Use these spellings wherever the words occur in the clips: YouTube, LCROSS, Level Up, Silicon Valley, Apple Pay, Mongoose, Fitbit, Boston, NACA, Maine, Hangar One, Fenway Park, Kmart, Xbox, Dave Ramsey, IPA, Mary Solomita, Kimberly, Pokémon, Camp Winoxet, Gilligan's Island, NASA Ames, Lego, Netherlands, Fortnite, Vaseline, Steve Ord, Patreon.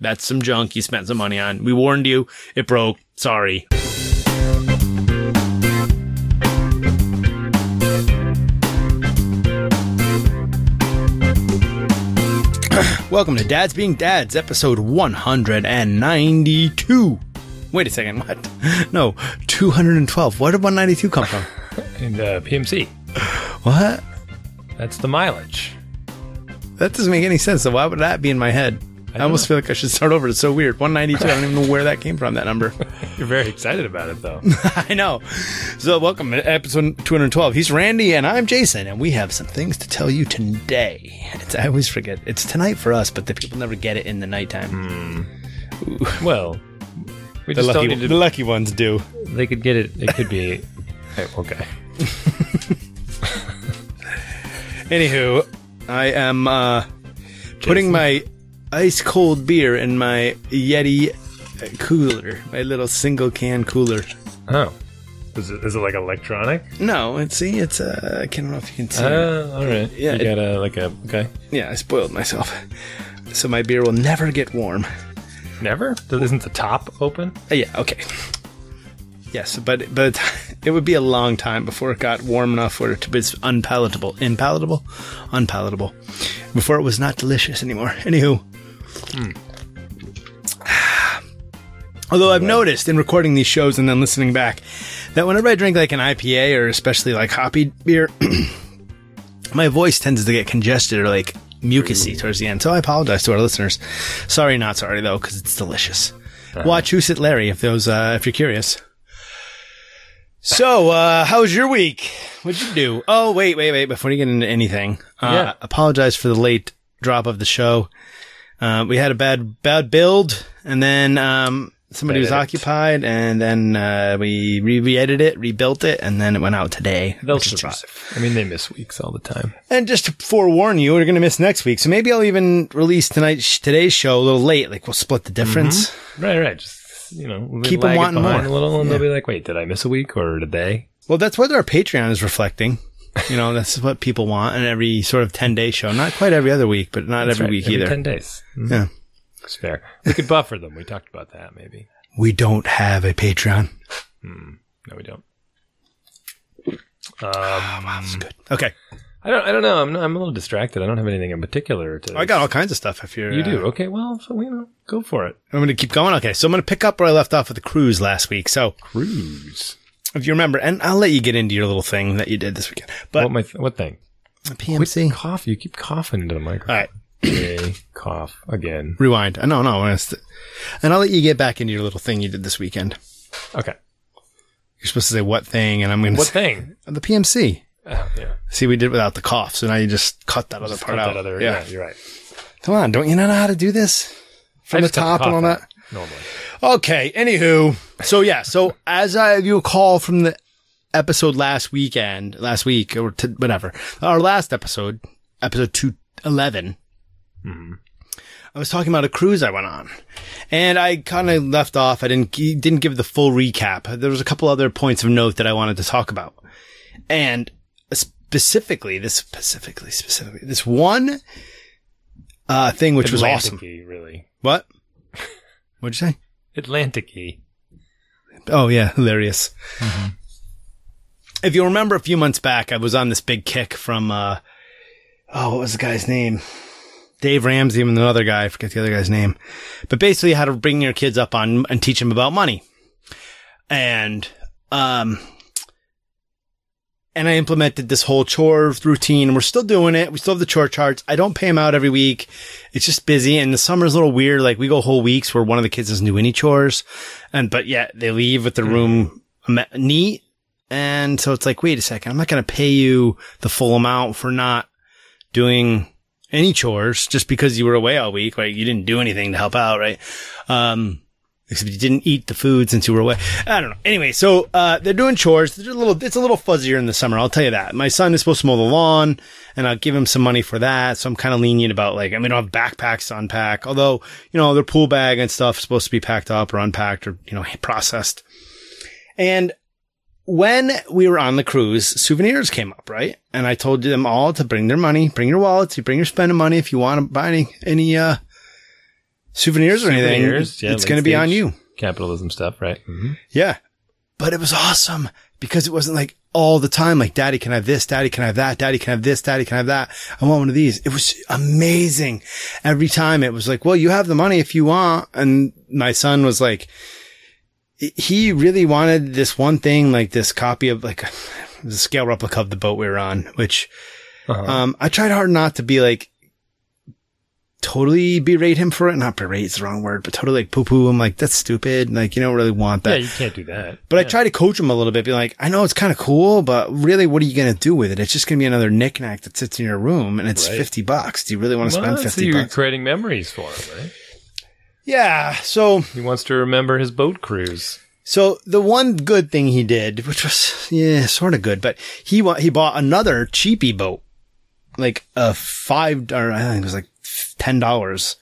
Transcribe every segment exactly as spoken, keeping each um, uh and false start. That's some junk you spent some money on. We warned you. It broke. Sorry. Welcome to Dads Being Dads, episode one hundred ninety-two. Wait a second, what? No, two hundred twelve. Where did one ninety-two come from? In the P M C. What? That's the mileage. That doesn't make any sense, so why would that be in my head? I, I almost know. feel like I should start over. It's so weird. one ninety-two, I don't even know where that came from, that number. You're very excited about it, though. I know. So welcome to episode two hundred twelve. He's Randy, and I'm Jason, and we have some things to tell you today. It's, I always forget. It's tonight for us, but the people never get it in the nighttime. Mm. Well, we the, just lucky, don't need to, the lucky ones do. They could get it. It could be... Okay. Anywho, I am uh, putting my ice cold beer in my Yeti cooler, my little single can cooler. Oh, is it, is it like electronic? No, it's see, it's uh, I don't know if you can see. Oh, uh, all right. Yeah, you it, got a like a okay. Yeah, I spoiled myself, so my beer will never get warm. Never? Isn't the top open? Uh, yeah. Okay. Yes, but but it would be a long time before it got warm enough where it was unpalatable. Impalatable? Unpalatable. Before it was not delicious anymore. Anywho. Mm. Although I've noticed in recording these shows and then listening back that whenever I drink like an I P A or especially like hoppy beer, my voice tends to get congested or like mucusy towards the end. So I apologize to our listeners. Sorry, not sorry, though, because it's delicious. Uh-huh. Watch Who's It Larry if those uh, if you're curious. So, uh, how was your week? What'd you do? Oh, wait, wait, wait. Before you get into anything, uh, yeah. apologize for the late drop of the show. Uh, we had a bad, bad build and then, um, somebody bad was edit. occupied and then, uh, we re-edited it, rebuilt it, and then it went out today. They'll survive. I mean, they miss weeks all the time. And just to forewarn you, we're going to miss next week. So maybe I'll even release tonight's, today's show a little late. Like we'll split the difference. Mm-hmm. Right, right. Just. You know, keep them wanting more. A little, and yeah. They'll be like, "Wait, did I miss a week or did they?" Well, that's what our Patreon is reflecting. You know, that's what people want. And every sort of ten-day show, not quite every other week, but not that's every right. week every either. Ten days, mm-hmm. yeah, it's fair. We could buffer them. We talked about that. Maybe we don't have a Patreon. Mm, no, we don't. Um, oh, wow, that's good. Okay, I don't. I don't know. I'm. Not, I'm a little distracted. I don't have anything in particular to. Oh, I got all kinds of stuff. If you're, you uh, do. Okay. Well, so you know. Go for it. I'm going to keep going. Okay. So I'm going to pick up where I left off with the cruise last week. So cruise, if you remember, and I'll let you get into your little thing that you did this weekend. But what, my th- what thing? A P M C. Quit cough. You keep coughing into the microphone. All right. Okay. Cough again. Rewind. No, no. And I'll let you get back into your little thing you did this weekend. Okay. You're supposed to say what thing, and I'm going to what say, thing? The P M C. Oh, yeah. See, we did without the cough, so now you just cut that just other part out. That other, yeah. yeah, you're right. Come on. Don't you know how to do this? From the top and all that? Normally. Okay. Anywho. So, yeah. So, as I, you recall from the episode last weekend, last week, or t- whatever, our last episode, episode two eleven, mm-hmm. I was talking about a cruise I went on. And I kind of left off. I didn't, didn't give the full recap. There was a couple other points of note that I wanted to talk about. And specifically, this specifically, specifically, this one uh, thing which was awesome. Really. What? What'd you say? Atlantic-y. Oh, yeah. Hilarious. Mm-hmm. If you remember a few months back, I was on this big kick from, uh, oh, what was the guy's name? Dave Ramsey and another guy. I forget the other guy's name. But basically how to bring your kids up on and teach them about money. And, um... And I implemented this whole chore routine. We're still doing it. We still have the chore charts. I don't pay them out every week. It's just busy. And the summer's a little weird. Like we go whole weeks where one of the kids doesn't do any chores. And, but yet they leave with the room neat. And so it's like, wait a second. I'm not going to pay you the full amount for not doing any chores just because you were away all week. Right. You didn't do anything to help out. Right. Um, Except you didn't eat the food since you were away. I don't know. Anyway, so uh they're doing chores. They're a little, it's a little fuzzier in the summer. I'll tell you that. My son is supposed to mow the lawn, and I'll give him some money for that. So I'm kind of lenient about like, I mean, I don't have backpacks to unpack. Although, you know, their pool bag and stuff is supposed to be packed up or unpacked or, you know, processed. And when we were on the cruise, souvenirs came up, right? And I told them all to bring their money, bring your wallets, you bring your spending money if you want to buy any, any, uh, souvenirs or anything, souvenirs, yeah, it's going to be on you. Capitalism stuff, right? Mm-hmm. Yeah. But it was awesome because it wasn't like all the time, like, Daddy, can I have this? Daddy, can I have that? Daddy, can I have this? Daddy, can I have that? I want one of these. It was amazing. Every time it was like, well, you have the money if you want. And my son was like, he really wanted this one thing, like this copy of like the scale replica of the boat we were on, which uh-huh. um, I tried hard not to be like, totally berate him for it. Not berate is the wrong word, but totally like poo-poo. I'm like, that's stupid. Like, you don't really want that. Yeah, you can't do that. But yeah. I try to coach him a little bit, be like, I know it's kind of cool, but really, what are you going to do with it? It's just going to be another knickknack that sits in your room, and it's right. fifty bucks. Do you really want to well, spend fifty so you're bucks? You're creating memories for him, right? Yeah. So he wants to remember his boat cruise. So the one good thing he did, which was yeah, sort of good, but he wa- he bought another cheapy boat, like a five or I think it was like ten dollars,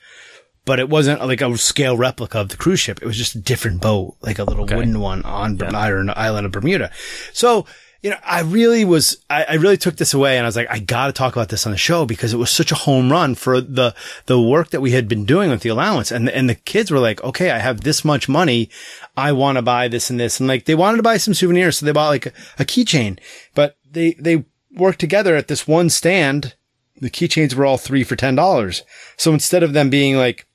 but it wasn't like a scale replica of the cruise ship. It was just a different boat, like a little okay. wooden one on yeah. Iron Island of Bermuda. So, you know, I really was, I, I really took this away and I was like, I got to talk about this on the show because it was such a home run for the, the work that we had been doing with the allowance. And, and the kids were like, okay, I have this much money. I want to buy this and this. And like, they wanted to buy some souvenirs. So they bought like a, a keychain, but they, they worked together at this one stand. The keychains were all three for ten dollars. So instead of them being like,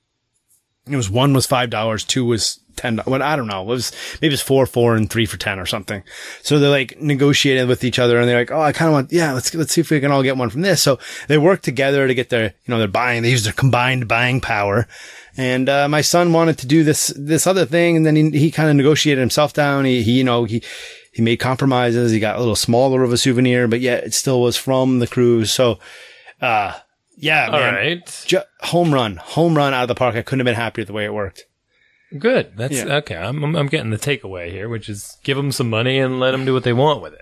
it was one was five dollars, two was ten dollars. Well, I don't know. It was maybe it's four, four and three for ten or something. So they're like negotiated with each other and they're like, oh, I kind of want, yeah, let's, let's see if we can all get one from this. So they work together to get their, you know, their buying, they use their combined buying power. And, uh, my son wanted to do this, this other thing. And then he, he kind of negotiated himself down. He, he, you know, he, he made compromises. He got a little smaller of a souvenir, but yet it still was from the cruise. So, Uh, yeah, man. All right. Ju- home run. Home run out of the park. I couldn't have been happier the way it worked. Good. That's yeah. okay. I'm, I'm I'm getting the takeaway here, which is give them some money and let them do what they want with it.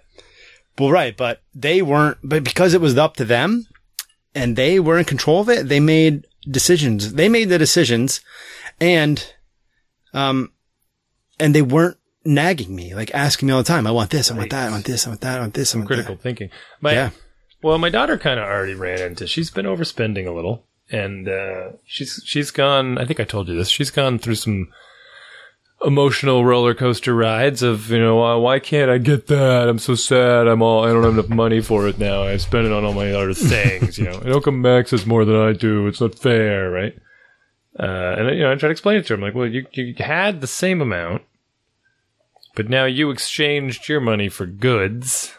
Well, right. But they weren't, but because it was up to them and they were in control of it, they made decisions. They made the decisions and, um, and they weren't nagging me, like asking me all the time. I want this. I right. want that. I want this. I want that. I want this. I want Critical that. thinking. But yeah. Well, my daughter kind of already ran into, she's been overspending a little and, uh, she's, she's gone, I think I told you this, she's gone through some emotional roller coaster rides of, you know, oh, why can't I get that? I'm so sad. I'm all, I don't have enough money for it now. I've spent it on all my other things, you know, Ilka Max is more than I do. It's not fair, right? Uh, and you know, I try to explain it to her. I'm like, well, you, you had the same amount, but now you exchanged your money for goods.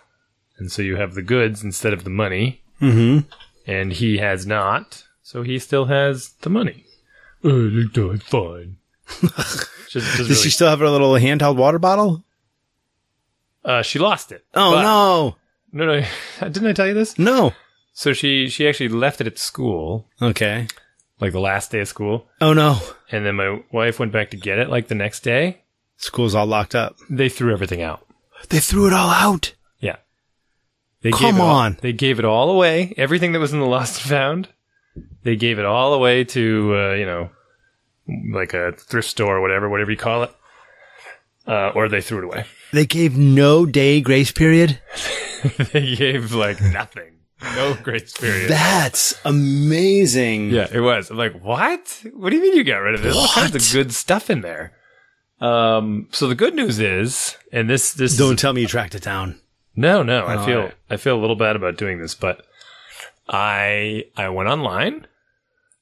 And so you have the goods instead of the money. Mm-hmm. And he has not. So he still has the money. Oh, you're doing fine. just, just Does really... she still have her little handheld water bottle? Uh, she lost it. Oh, but... no. No, no. Didn't I tell you this? No. So she, she actually left it at school. Okay. Like the last day of school. Oh, no. And then my wife went back to get it like the next day. School's all locked up. They threw everything out. They threw it all out. They Come gave on. All, they gave it all away. Everything that was in the lost and found, they gave it all away to, uh, you know, like a thrift store or whatever, whatever you call it. Uh, or they threw it away. They gave no day grace period? They gave, like, nothing. No grace period. That's amazing. Yeah, it was. I'm like, what? What do you mean you got rid of this? What? All kinds of good stuff in there. Um, so the good news is, and this... this Don't tell me you tracked it down. No, no, I feel right. I feel a little bad about doing this, but I I went online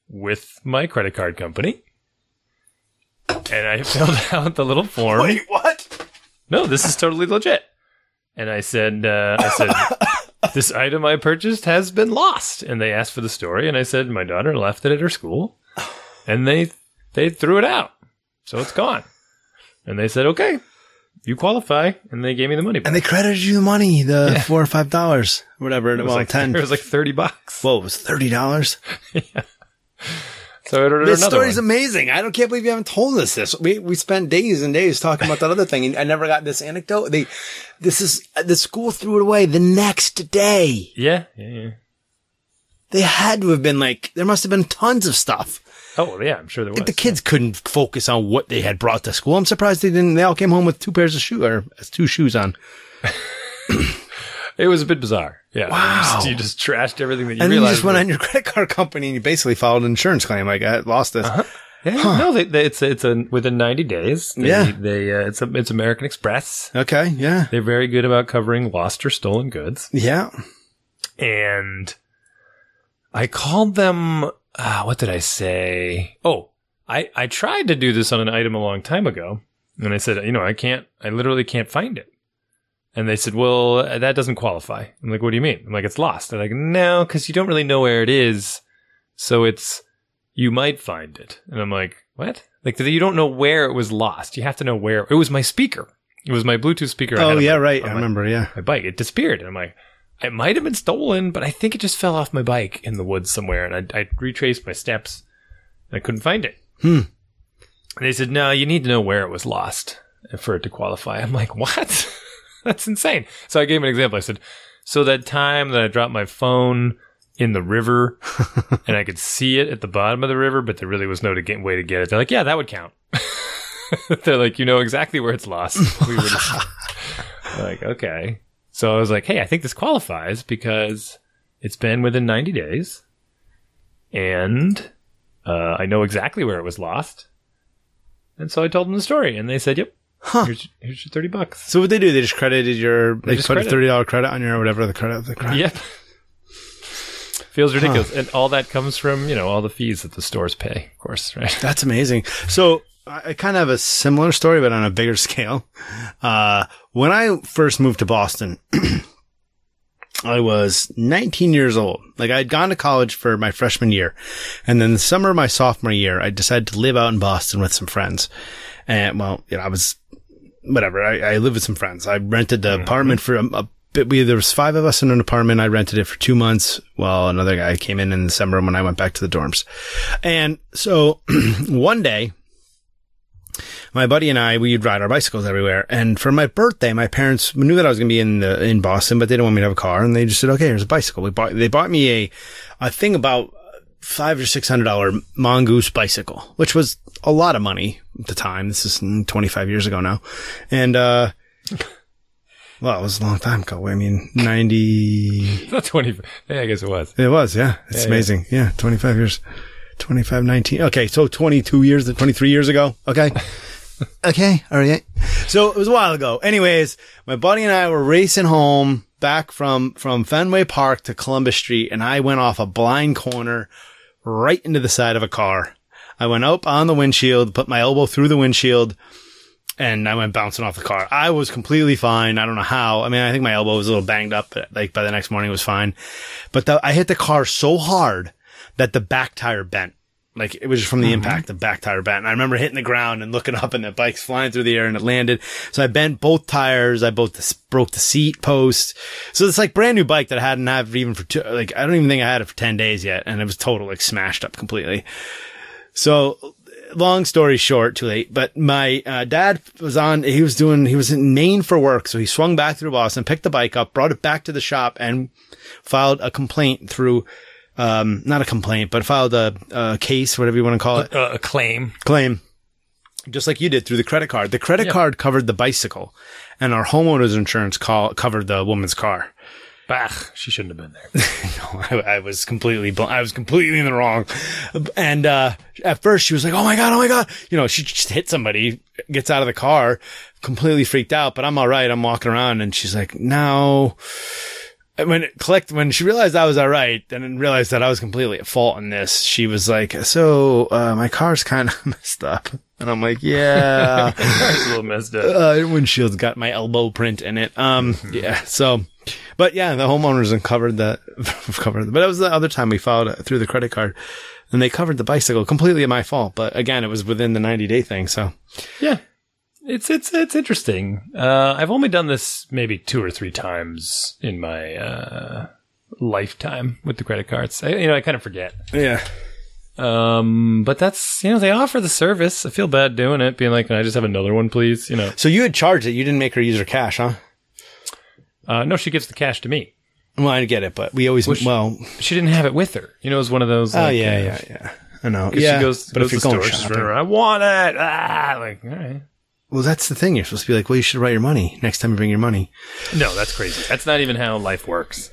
with my credit card company, and I filled out the little form. Wait, what? No, this is totally legit. And I said, uh, I said, this item I purchased has been lost, and they asked for the story, and I said my daughter left it at her school, and they they threw it out, so it's gone. And they said, okay. You qualify, and they gave me the money back. And they credited you the money, the yeah. four or five dollars, whatever. It was, well, like ten. It was like thirty bucks. Whoa, it was thirty dollars. Yeah. So I ordered this another story's one. Amazing. I don't can't believe you haven't told us this. We we spent days and days talking about that other thing, and I never got this anecdote. They, this is the school threw it away the next day. Yeah, yeah, yeah. They had to have been like there must have been tons of stuff. Oh, yeah, I'm sure there was. The kids yeah. couldn't focus on what they had brought to school. I'm surprised they didn't. They all came home with two pairs of shoes or two shoes on. It was a bit bizarre. Yeah. Wow. You just, you just trashed everything that you and realized. And you just went on your credit card company and you basically filed an insurance claim. Like, I lost this. Uh-huh. Yeah, huh. No, they, they, it's it's a, within ninety days. They, yeah, they uh, it's a, it's American Express. Okay, yeah, they're very good about covering lost or stolen goods. Yeah, and I called them. Uh, what did I say? Oh, I I tried to do this on an item a long time ago, and I said, you know, I can't, I literally can't find it. And they said, well, that doesn't qualify. I'm like, what do you mean? I'm like, it's lost. They're like, no, because you don't really know where it is. So it's, you might find it. And I'm like, what? Like, you don't know where it was lost. You have to know where. It was my speaker. It was my Bluetooth speaker. Oh, yeah, right. I remember, yeah. My bike. It disappeared. And I'm like, it might have been stolen, but I think it just fell off my bike in the woods somewhere. And I, I retraced my steps. And I couldn't find it. Hmm. And they said, no, you need to know where it was lost for it to qualify. I'm like, what? That's insane. So I gave an example. I said, so that time that I dropped my phone in the river and I could see it at the bottom of the river, but there really was no to get, way to get it. They're like, yeah, that would count. They're like, you know exactly where it's lost. We would like, okay. So I was like, hey, I think this qualifies because it's been within ninety days and uh, I know exactly where it was lost. And so I told them the story and they said, yep. Huh. Here's, here's your thirty bucks. So what did they do? They just credited your, they, they just put credit. a thirty dollar credit on your whatever the credit. The credit. Yep. Feels ridiculous, huh. And all that comes from you know all the fees that the stores pay, of course, right? That's amazing. So I kind of have a similar story, but on a bigger scale. Uh, when I first moved to Boston, I was nineteen years old. Like I had gone to college for my freshman year, and then the summer of my sophomore year, I decided to live out in Boston with some friends. And well, you know, I was whatever. I, I lived with some friends. I rented the mm-hmm. apartment for a, a bit. We, there was five of us in an apartment. I rented it for two months. Well, another guy came in in December when I went back to the dorms. And so one day, my buddy and I, we'd ride our bicycles everywhere. And for my birthday, my parents knew that I was going to be in the, in Boston, but they didn't want me to have a car. And they just said, okay, here's a bicycle. We bought, they bought me a, a thing about five or six hundred dollar Mongoose bicycle, which was a lot of money at the time. This is twenty-five years ago now. And, uh, well, it was a long time ago. I mean, ninety. Not twenty-five. Yeah, I guess it was. It was. Yeah. It's yeah, amazing. Yeah. yeah. twenty-five years. twenty-five, nineteen. Okay. So twenty-two years, twenty-three years ago. Okay. okay. All right. So it was a while ago. Anyways, my buddy and I were racing home back from, from Fenway Park to Columbus Street. And I went off a blind corner right into the side of a car. I went up on the windshield, put my elbow through the windshield, and I went bouncing off the car. I was completely fine. I don't know how. I mean, I think my elbow was a little banged up, but like by the next morning it was fine. But the, I hit the car so hard that the back tire bent. Like it was just from the mm-hmm. impact, the back tire bent. And I remember hitting the ground and looking up and the bike's flying through the air and it landed. So I bent both tires. I both the, broke the seat post. So it's like brand new bike that I hadn't had even for two, like I don't even think I had it for ten days yet. And it was total, like smashed up completely. So long story short, too late, but my uh, dad was on, he was doing, he was in Maine for work. So he swung back through Boston, picked the bike up, brought it back to the shop and filed a complaint through, um, not a complaint, but filed a, a case, whatever you want to call it. A, a claim. Claim. Just like you did through the credit card. The credit yep. card covered the bicycle and our homeowner's insurance call covered the woman's car. Bah, she shouldn't have been there. no, I, I was completely, bl- I was completely in the wrong. And, uh, at first she was like, oh my God, oh my God. You know, she just hit somebody, gets out of the car, completely freaked out, but I'm all right. I'm walking around and she's like, no. When it clicked, when she realized I was all right and realized that I was completely at fault in this, she was like, so, uh, my car's kind of messed up. And I'm like, yeah. My car's a little messed up. Uh, windshield's got my elbow print in it. Um, yeah, so. But yeah, the homeowners uncovered that, covered the, but that was the other time we filed through the credit card and they covered the bicycle completely my fault. But again, it was within the ninety day thing. So yeah, it's, it's, it's interesting. Uh, I've only done this maybe two or three times in my, uh, lifetime with the credit cards. I, you know, I kind of forget. Yeah. Um, but that's, you know, they offer the service. I feel bad doing it, being like, can I just have another one, please? You know, so you had charged it. You didn't make her use her cash, huh? Uh, no, she gives the cash to me. Well, I get it, but we always, well, she, well, she didn't have it with her. You know, it was one of those. Like, oh, yeah, uh, yeah, yeah. I know. Yeah, she goes, but goes if you're going shopping, around, I want it. Ah, like, all right. Well, that's the thing. You're supposed to be like, well, you should write your money next time you bring your money. No, that's crazy. That's not even how life works.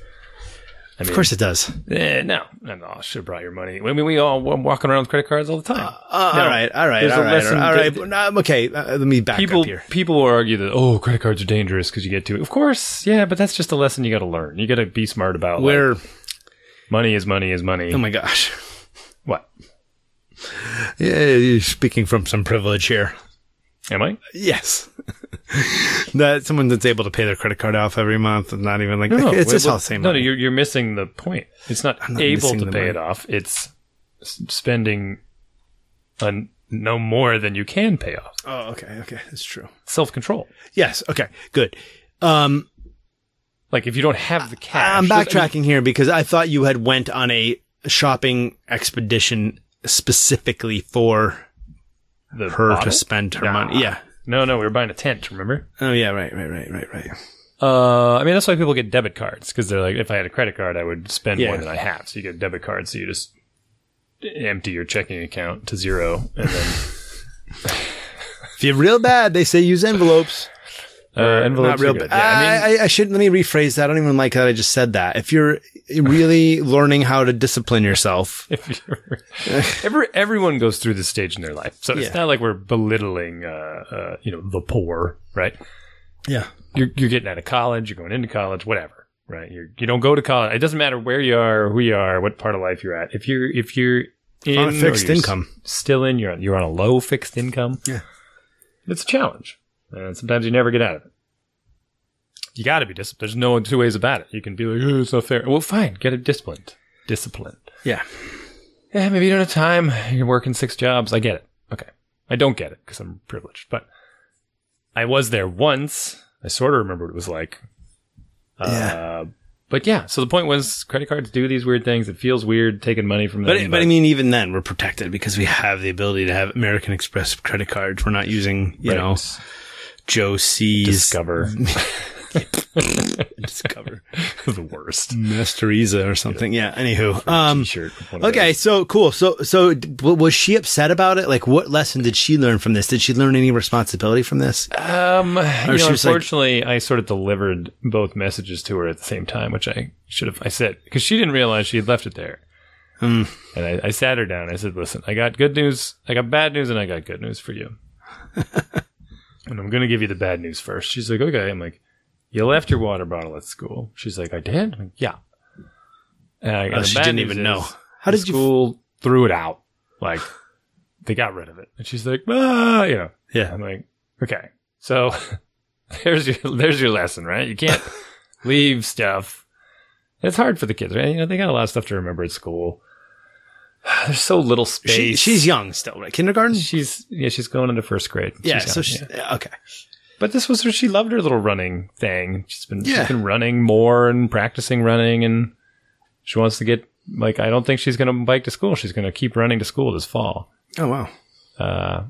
I mean, of course it does. Eh, no, no, no, I should have brought your money. I mean, we all I'm walking around with credit cards all the time. Uh, uh, no, all right, all right, all right, all right. Good, all right. Okay, uh, let me back people, up here. People will argue that, oh, credit cards are dangerous because you get too. Of course, yeah, but that's just a lesson you got to learn. You got to be smart about where like, money is money is money. Oh, my gosh. What? Yeah, you're speaking from some privilege here. Am I? Yes. That someone that's able to pay their credit card off every month and not even like no, it's just well, all the same. No, money. no, you're you're missing the point. It's not, not able to pay it off. It's spending on no more than you can pay off. Oh, okay, okay, that's true. Self-control. Yes. Okay. Good. Um, like if you don't have the cash. I'm backtracking I mean, here because I thought you had went on a shopping expedition specifically for. The her bottle? To spend her nah. money. Yeah. No, no, we were buying a tent, remember? Oh, yeah, right, right, right, right, right. Uh, I mean, that's why people get debit cards, because they're like, if I had a credit card, I would spend yeah. more than I have. So you get a debit card, so you just empty your checking account to zero. And then if you're real bad, they say use envelopes. Uh, envelopes not real bad. Yeah, I, mean, I, I shouldn't, let me rephrase that. I don't even like that I just said that. If you're really learning how to discipline yourself. If you're, every, everyone goes through this stage in their life. So yeah. It's not like we're belittling, uh, uh, you know, the poor, right? Yeah. You're, you're getting out of college, you're going into college, whatever, right? You're, you don't go to college. It doesn't matter where you are, or who you are, what part of life you're at. If you're, if you're in on a fixed income, s- still in, you're on, you're on a low fixed income. Yeah. It's a challenge. And sometimes you never get out of it. You got to be disciplined. There's no two ways about it. You can be like, oh, it's not fair. Well, fine. Get it disciplined. Disciplined. Yeah. Yeah, maybe you don't have time. You're working six jobs. I get it. Okay. I don't get it because I'm privileged. But I was there once. I sort of remember what it was like. Yeah. Uh, but yeah, so the point was credit cards do these weird things. It feels weird taking money from them. But, but, but I mean, even then, we're protected because we have the ability to have American Express credit cards. We're not using, you right. know... Joe C's Discover. Discover. The worst. Masteriza or something. Yeah. Anywho. Um, t-shirt, okay. So cool. So, so w- was she upset about it? Like, what lesson did she learn from this? Did she learn any responsibility from this? Um, you know, unfortunately, like, I sort of delivered both messages to her at the same time, which I should have, I said, because she didn't realize she had left it there. Mm. And I, I sat her down. I said, listen, I got good news. I got bad news and I got good news for you. And I'm going to give you the bad news first. She's like, okay. I'm like, you left your water bottle at school. She's like, I did? I'm like, yeah. And I got oh, the she bad didn't news even know. How did school you f- threw it out? Like, they got rid of it. And she's like, ah, you know. Yeah. I'm like, okay. So there's your there's your lesson, right? You can't leave stuff. It's hard for the kids, right? You know, they got a lot of stuff to remember at school. There's so little space. She, she's young still, right? Kindergarten? She's yeah, she's going into first grade. Yeah, she's so young, she's, yeah. Okay. But this was her, she loved her little running thing. She's been yeah. she's been running more and practicing running, and she wants to get like I don't think she's going to bike to school. She's going to keep running to school this fall. Oh wow. Uh,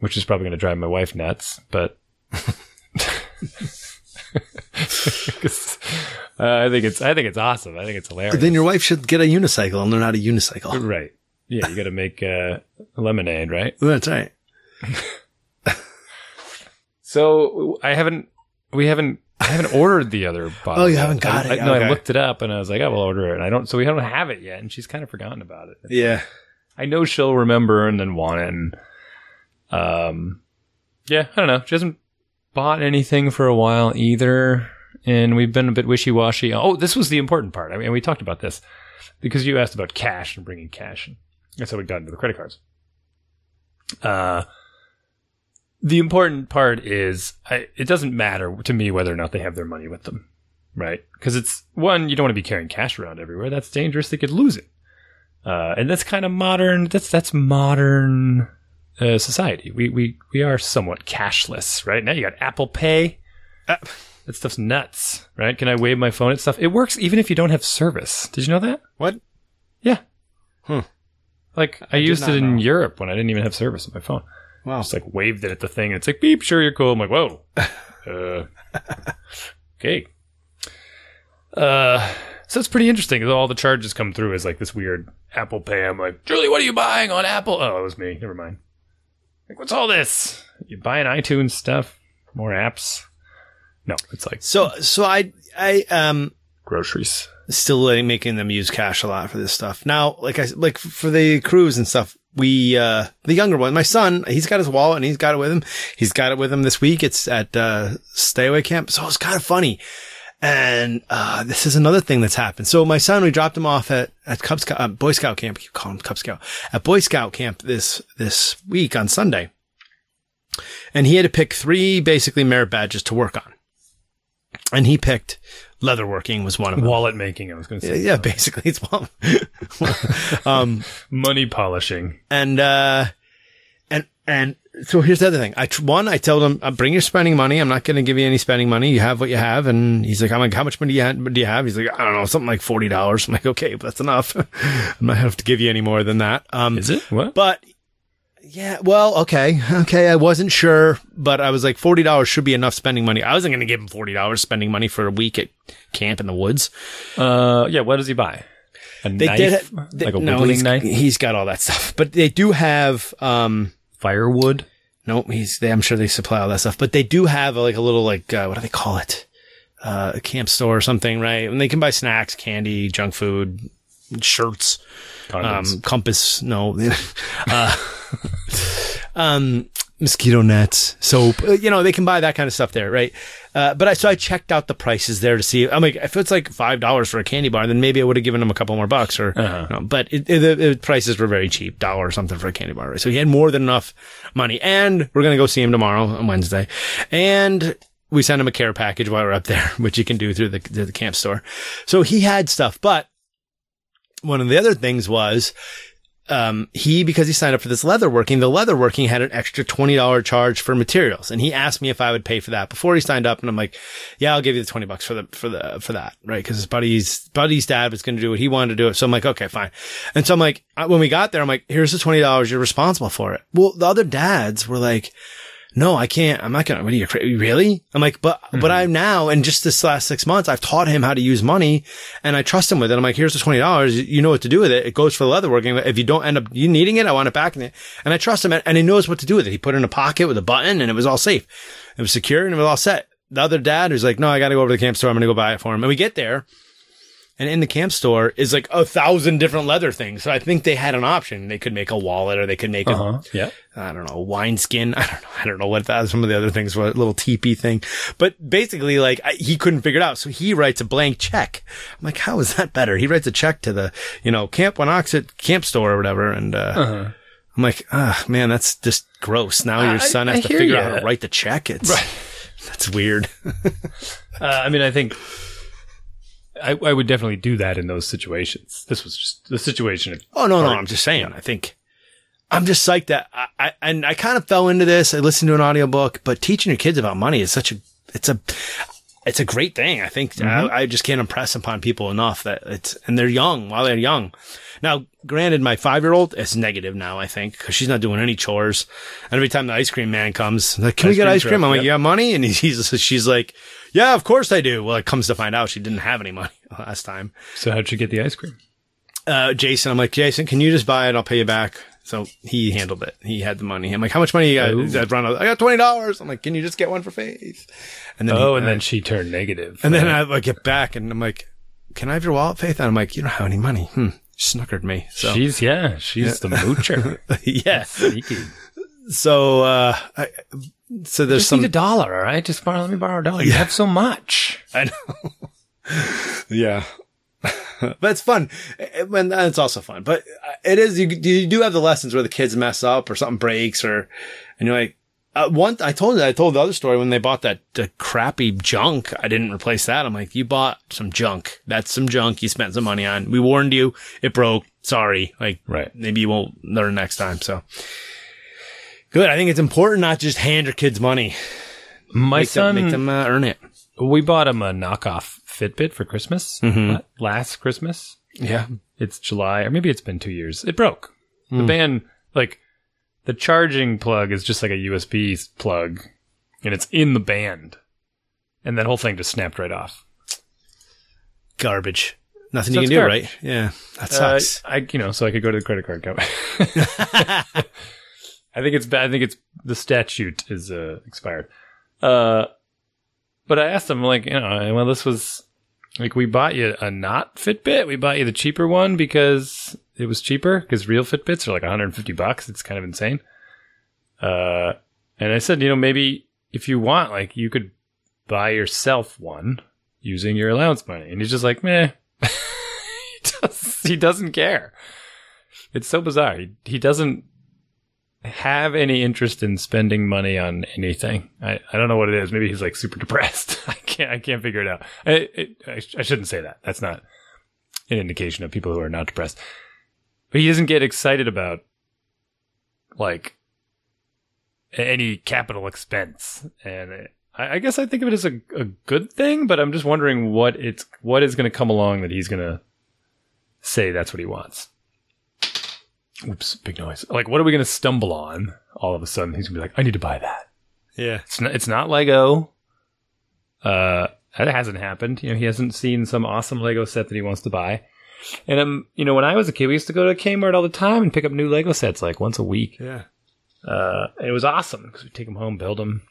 which is probably going to drive my wife nuts, but Uh, I think it's I think it's awesome. I think it's hilarious. Then your wife should get a unicycle and learn how to unicycle. Right. Yeah, you got to make uh, lemonade, right? That's right. So I haven't we haven't I haven't ordered the other bottle. Oh, you yet. haven't got I, it. I, no, okay. I looked it up and I was like, I will order it. And I don't so we don't have it yet, and she's kind of forgotten about it. It's yeah. Like, I know she'll remember and then want it. And, um yeah, I don't know. She hasn't bought anything for a while either. And we've been a bit wishy-washy. Oh, this was the important part. I mean, we talked about this because you asked about cash and bringing cash. And that's how we got into the credit cards. Uh, the important part is I, it doesn't matter to me whether or not they have their money with them, right? Because it's, one, you don't want to be carrying cash around everywhere. That's dangerous. They could lose it. Uh, and that's kind of modern. That's that's modern uh, society. We, we, we are somewhat cashless, right? Now you got Apple Pay. Uh, That stuff's nuts, right? Can I wave my phone at stuff? It works even if you don't have service. Did you know that? What? Yeah. Hmm. Like, I, I used it in know. Europe when I didn't even have service on my phone. Wow. Just, like, waved it at the thing, and it's like, beep, sure, you're cool. I'm like, whoa. uh, okay. Uh, so it's pretty interesting. All the charges come through as, like, this weird Apple Pay. I'm like, Julie, what are you buying on Apple? Oh, it was me. Never mind. Like, what's all this? You buying iTunes stuff? More apps? No, it's like so. So I, I, um, groceries. Still letting, making them use cash a lot for this stuff. Now, like I like for the cruise and stuff, we, uh, the younger one, my son, he's got his wallet and he's got it with him. He's got it with him this week. It's at, uh, stay away camp. So it's kind of funny. And, uh, this is another thing that's happened. So my son, we dropped him off at, at Cub Scout, uh, Boy Scout Camp. You call him Cub Scout at Boy Scout Camp this, this week on Sunday. And he had to pick three basically merit badges to work on. And he picked leatherworking was one of them. Wallet making, I was going to say. Yeah, yeah, basically it's one. um, money polishing. And, uh, and, and so here's the other thing. I, one, I told him, bring your spending money. I'm not going to give you any spending money. You have what you have. And he's like, I'm like, how much money do you have? Do you have? He's like, I don't know, something like forty dollars. I'm like, okay, but that's enough. I'm not going to have to give you any more than that. Um, is it? What? But, yeah, well, okay. Okay, I wasn't sure, but I was like, forty dollars should be enough spending money. I wasn't going to give him forty dollars spending money for a week at camp in the woods. Uh, yeah, what does he buy? A they knife? Did ha- they, like a no, woodling knife? He's got all that stuff. But they do have... um firewood? No, he's, they, I'm sure they supply all that stuff. But they do have a, like a little, like, uh, what do they call it? Uh, a camp store or something, right? And they can buy snacks, candy, junk food, shirts. Condoms. Um, compass, no. uh, um, mosquito nets, soap, you know, they can buy that kind of stuff there, right? Uh, but I, so I checked out the prices there to see. I'm like, if it's like five dollars for a candy bar, then maybe I would have given him a couple more bucks or, uh-huh. you know, but it, it, the, the prices were very cheap, dollar or something for a candy bar, right? So he had more than enough money. And we're going to go see him tomorrow on Wednesday. And we sent him a care package while we're up there, which you can do through the, through the camp store. So he had stuff, but one of the other things was, um, he, because he signed up for this leatherworking, the leatherworking had an extra twenty dollars charge for materials. And he asked me if I would pay for that before he signed up. And I'm like, yeah, I'll give you the twenty bucks for the, for the, for that. Right. Cause his buddy's, buddy's dad was going to do what he wanted to do. So I'm like, okay, fine. And so I'm like, when we got there, I'm like, here's the twenty dollars. You're responsible for it. Well, the other dads were like, no, I can't. I'm not going to. What are you crazy? Really? I'm like, but, mm-hmm. but I'm now, and just this last six months, I've taught him how to use money and I trust him with it. I'm like, here's the twenty dollars. You know what to do with it. It goes for the leatherworking. If you don't end up you needing it, I want it back. And I trust him, and he knows what to do with it. He put it in a pocket with a button and it was all safe. It was secure and it was all set. The other dad was like, no, I got to go over to the camp store. I'm going to go buy it for him. And we get there. And in the camp store is like a thousand different leather things. So I think they had an option. They could make a wallet, or they could make uh-huh. a, yeah. I don't know, a wineskin. I don't know. I don't know what that, some of the other things were, a little teepee thing. But basically, like, I, he couldn't figure it out. So he writes a blank check. I'm like, how is that better? He writes a check to the, you know, Camp Winoxet camp store or whatever. And, uh, uh-huh. I'm like, ah, oh, man, that's just gross. Now your son I, has I to figure you. out how to write the check. It's, right. That's weird. uh, I mean, I think. I, I would definitely do that in those situations. This was just the situation. Oh, no, no. I'm just saying. I think I'm just psyched that I, I and I kind of fell into this. I listened to an audiobook, but teaching your kids about money is such a, it's a, it's a great thing. I think mm-hmm. I, I just can't impress upon people enough that it's, and they're young while they're young. Now, granted, my five-year-old is negative now, I think, because she's not doing any chores. And every time the ice cream man comes, I'm like, can ice we get ice cream? Trip. I'm like, yep. You got money? And he's, she's like, yeah, of course I do. Well, it comes to find out she didn't have any money last time. So how'd she get the ice cream? Uh, Jason, I'm like, Jason, can you just buy it? I'll pay you back. So he handled it. He had the money. I'm like, how much money you got? I'd run out. I got twenty dollars. I'm like, can you just get one for Faith? And then oh, he, and I, then she turned negative. And right? then I like, get back and I'm like, can I have your wallet, Faith? And I'm like, you don't have any money. Hmm. Snookered me. So. She's, yeah, she's the moocher. Yeah. Sneaky. So, uh, I, so there's just some. Just need a dollar, all right? Just borrow, let me borrow a dollar. Yeah. You have so much. I know. Yeah. But it's fun. It, and it's also fun. But it is, you, you do have the lessons where the kids mess up or something breaks or, and you're like, uh, one, I told I told the other story when they bought that uh, crappy junk. I didn't replace that. I'm like, you bought some junk. That's some junk you spent some money on. We warned you. It broke. Sorry. Like, right. Maybe you won't learn next time. So good. I think it's important not just hand your kids money. My make son, them, make them uh, earn it. We bought him a knockoff Fitbit for Christmas mm-hmm. last Christmas. Yeah, it's July or maybe it's been two years. It broke. Mm. The band like. The charging plug is just like a U S B plug, and it's in the band. And that whole thing just snapped right off. Garbage. Nothing so you can do, garbage. Right? Yeah, that sucks. Uh, I, you know, so I could go to the credit card company. I think it's bad. I think it's the statute is uh, expired. Uh, but I asked him, like, you know, well, this was Like, we bought you a not Fitbit. We bought you the cheaper one because it was cheaper. Because real Fitbits are like one hundred fifty bucks. It's kind of insane. Uh, and I said, you know, maybe if you want, like, you could buy yourself one using your allowance money. And he's just like, meh. he, does, he doesn't care. It's so bizarre. He, he doesn't have any interest in spending money on anything. I, I don't know what it is. Maybe he's like super depressed. I can't I can't figure it out. I, it, I, sh- I shouldn't say that. That's not an indication of people who are not depressed. But he doesn't get excited about like any capital expense. And it, I, I guess I think of it as a, a good thing, but I'm just wondering what it's what is going to come along that he's going to say that's what he wants. Oops, big noise. Like, what are we going to stumble on all of a sudden? He's going to be like, I need to buy that. Yeah. It's not, it's not Lego. Uh, that hasn't happened. You know, he hasn't seen some awesome Lego set that he wants to buy. And, um, you know, when I was a kid, we used to go to Kmart all the time and pick up new Lego sets like once a week. Yeah. Uh, and it was awesome because we'd take them home, build them.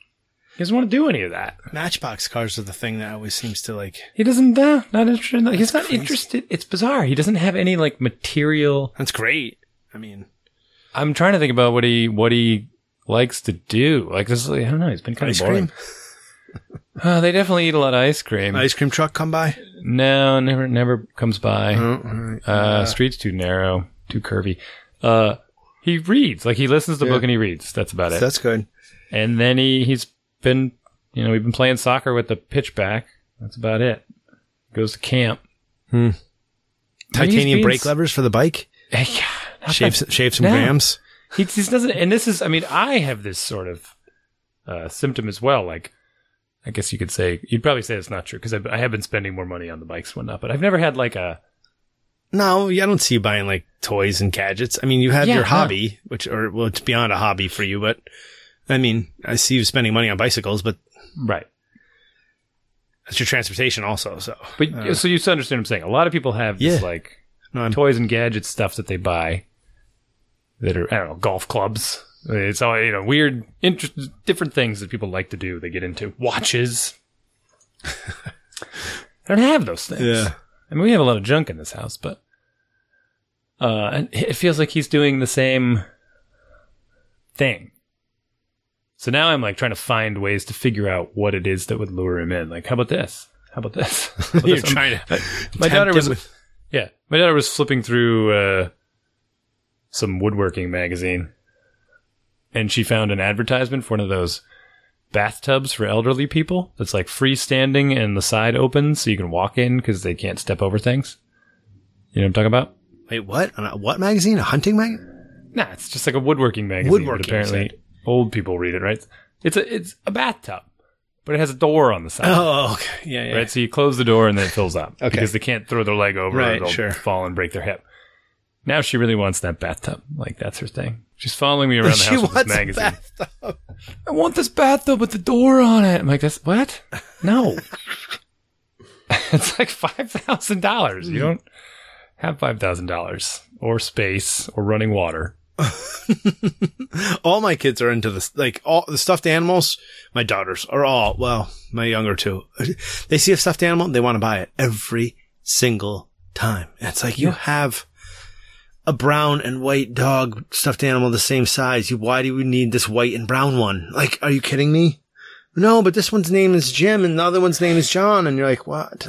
He doesn't want to do any of that. Matchbox cars are the thing that always seems to like... He doesn't... Uh, not interested. Like, he's not crazy. interested. It's bizarre. He doesn't have any like material... That's great. I mean, I'm trying to think about what he what he likes to do. Like this, I don't know. He's been kind of boring. uh, they definitely eat a lot of ice cream. Ice cream truck come by? No, never, never comes by. Oh, all right. uh, uh, street's too narrow, too curvy. Uh, he reads. Like he listens to the yeah. book and he reads. That's about it. That's good. And then he he's been, you know, we've been playing soccer with the pitchback. That's about it. Goes to camp. Hmm. Titanium being... brake levers for the bike. Yeah. Shave, shave some no. grams. He, he doesn't, and this is, I mean, I have this sort of uh, symptom as well. Like, I guess you could say, you'd probably say it's not true because I have been spending more money on the bikes and whatnot, but I've never had like a. No, I don't see you buying like toys and gadgets. I mean, you have yeah, your hobby, no. which, or well, it's beyond a hobby for you, but I mean, I see you spending money on bicycles, but. Right. That's your transportation also, so. But, uh, so you understand what I'm saying. A lot of people have this yeah. like no, toys and gadget stuff that they buy. That are, I don't know, golf clubs. It's all, you know, weird, interest, different things that people like to do. They get into watches. I don't have those things. Yeah. I mean, we have a lot of junk in this house, but uh, and it feels like he's doing the same thing. So now I'm like trying to find ways to figure out what it is that would lure him in. Like, how about this? How about this? How about You're this? trying to. My daughter was, with- yeah, my daughter was flipping through. Uh, some woodworking magazine, and she found an advertisement for one of those bathtubs for elderly people that's like freestanding and the side opens so you can walk in because they can't step over things. You know what I'm talking about? Wait, what? A what magazine? A hunting magazine? Nah, it's just like a woodworking magazine. Woodworking, apparently old people read it, right? It's a it's a bathtub, but it has a door on the side. Oh, okay. Yeah, yeah. Right, so you close the door and then it fills up okay. because they can't throw their leg over right, or they'll sure. fall and break their hip. Now she really wants that bathtub. Like, that's her thing. She's following me around the she house with this magazine. Bathtub. I want this bathtub with the door on it. I'm like, that's what? No. It's like five thousand dollars. You don't have five thousand dollars or space or running water. All my kids are into this. Like, all the stuffed animals, my daughters are all, well, my younger two. They see a stuffed animal, they want to buy it every single time. And it's like, you yeah. have... a brown and white dog stuffed animal the same size. You, why do we need this white and brown one? Like, are you kidding me? No, but this one's name is Jim and the other one's name is John. And you're like, what?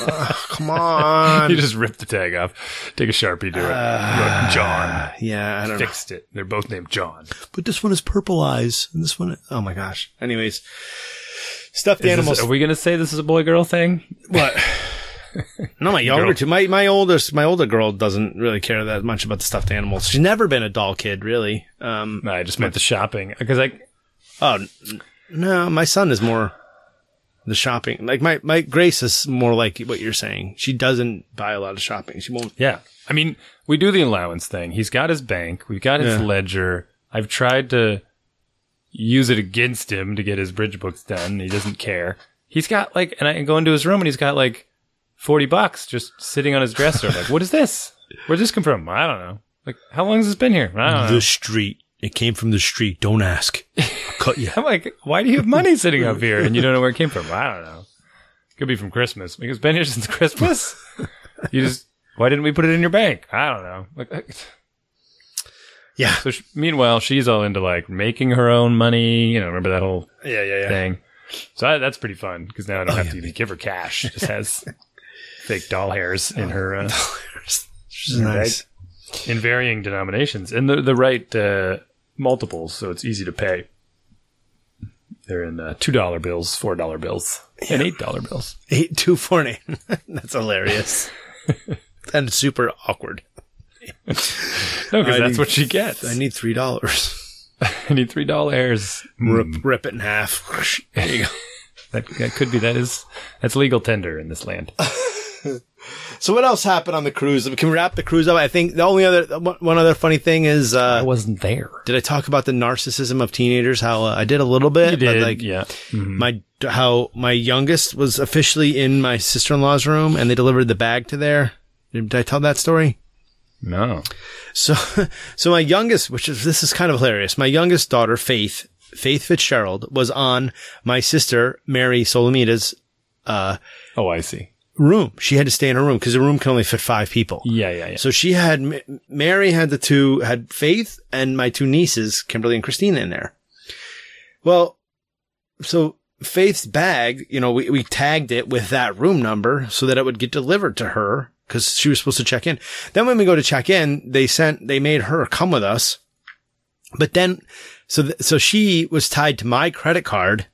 uh, come on. You just rip the tag off. Take a Sharpie to it. Uh, John. Yeah, I don't Fixed know. it. They're both named John. But this one is purple eyes. And this one, is, oh my gosh. Anyways, stuffed is animals. This, are we going to say this is a boy-girl thing? What? No, my younger girl. Too. My my oldest, my older girl doesn't really care that much about the stuffed animals. She's never been a doll kid, really. Um, no, I just meant the shopping because I. Oh no, my son is more the shopping. Like my, my Grace is more like what you're saying. She doesn't buy a lot of shopping. She won't. Yeah, I mean, we do the allowance thing. He's got his bank. We've got his yeah. ledger. I've tried to use it against him to get his bridge books done. He doesn't care. He's got like, and I go into his room and he's got like. forty bucks just sitting on his dresser. I'm like, what is this? Where'd this come from? I don't know. Like, how long has this been here? I don't know. The street. It came from the street. Don't ask. I'll cut you. I'm like, why do you have money sitting up here and you don't know where it came from? I don't know. Could be from Christmas. It's been here since Christmas. You just, why didn't we put it in your bank? I don't know. Like, yeah. So she, meanwhile, she's all into like making her own money. You know, remember that whole yeah, yeah, yeah. thing? So I, that's pretty fun because now I don't oh, have yeah, to even give her cash. She just has fake doll hairs in oh, her. Uh, she's nice. Right, in varying denominations and the, the right uh, multiples. So it's easy to pay. They're in uh, two dollar bills, four dollar bills, yeah. and eight dollar bills. Eight, two, four, and eight. That's hilarious. And super awkward. No, because that's need, what she gets. I need three dollars. I need three dollars. Rip, mm. rip it in half. There you go. that, that could be, that is, that's legal tender in this land. So what else happened on the cruise? We can wrap the cruise up. I think the only other one other funny thing is uh, I wasn't there. Did I talk about the narcissism of teenagers? How uh, I did a little bit. You did, but like, yeah. Mm-hmm. My how my youngest was officially in my sister-in-law's room, and they delivered the bag to there. Did, did I tell that story? No. So, so my youngest, which is this is kind of hilarious. My youngest daughter, Faith Faith Fitzgerald, was on my sister Mary Solomita's. Uh, oh, I see. Room. She had to stay in her room because the room can only fit five people. Yeah, yeah, yeah. So she had, Mary had the two, had Faith and my two nieces, Kimberly and Christina in there. Well, so Faith's bag, you know, we, we tagged it with that room number so that it would get delivered to her because she was supposed to check in. Then when we go to check in, they sent, they made her come with us. But then, so, th- so she was tied to my credit card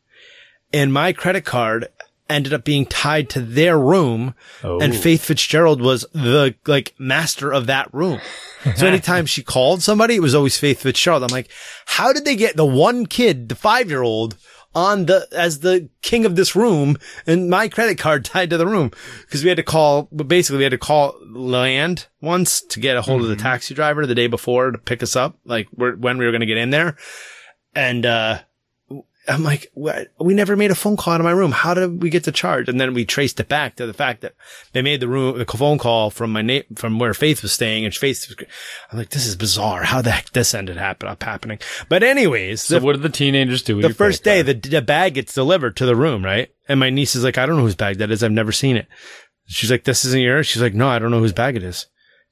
and my credit card ended up being tied to their room, oh. and Faith Fitzgerald was the like master of that room. So anytime she called somebody, it was always Faith Fitzgerald. I'm like, how did they get the one kid, the five-year-old, on the as the king of this room, and my credit card tied to the room? Because we had to call, but basically we had to call land once to get a hold mm-hmm. of the taxi driver the day before to pick us up, like we're, when we were going to get in there, and uh. I'm like, what? We never made a phone call out of my room. How did we get the charge? And then we traced it back to the fact that they made the room, the phone call from my na- from where Faith was staying, and Faith was, I'm like, this is bizarre. How the heck this ended happen- up happening? But anyways. So the, what did the teenagers do? The first day, the, the bag gets delivered to the room, right? And my niece is like, I don't know whose bag that is. I've never seen it. She's like, this isn't yours? She's like, no, I don't know whose bag it is.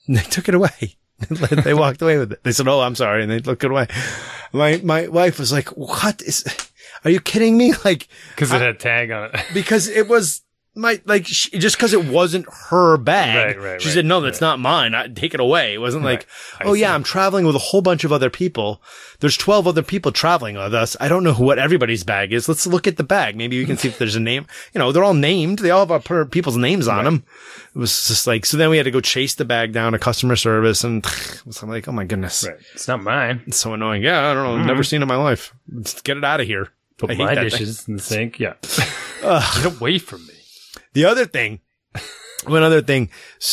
And they took it away. They walked away with it. They said, oh, I'm sorry. And they took it away. My, my wife was like, what is... Are you kidding me? Like, because it had a tag on it. Because it was my like she, just because it wasn't her bag. Right, right, she right, said, "No, that's right. not mine. I take it away." It wasn't like, right. "Oh see. yeah, I'm traveling with a whole bunch of other people. There's twelve other people traveling with us. I don't know what everybody's bag is. Let's look at the bag. Maybe we can see if there's a name. You know, they're all named. They all have our people's names on right. them." It was just like so. Then we had to go chase the bag down to customer service, and I'm like, "Oh my goodness, right. it's not mine. It's so annoying." Yeah, I don't know. Mm. Never seen it in my life. Let's get it out of here. Put my dishes thing. in the sink. Yeah. Get away from me. The other thing, one other thing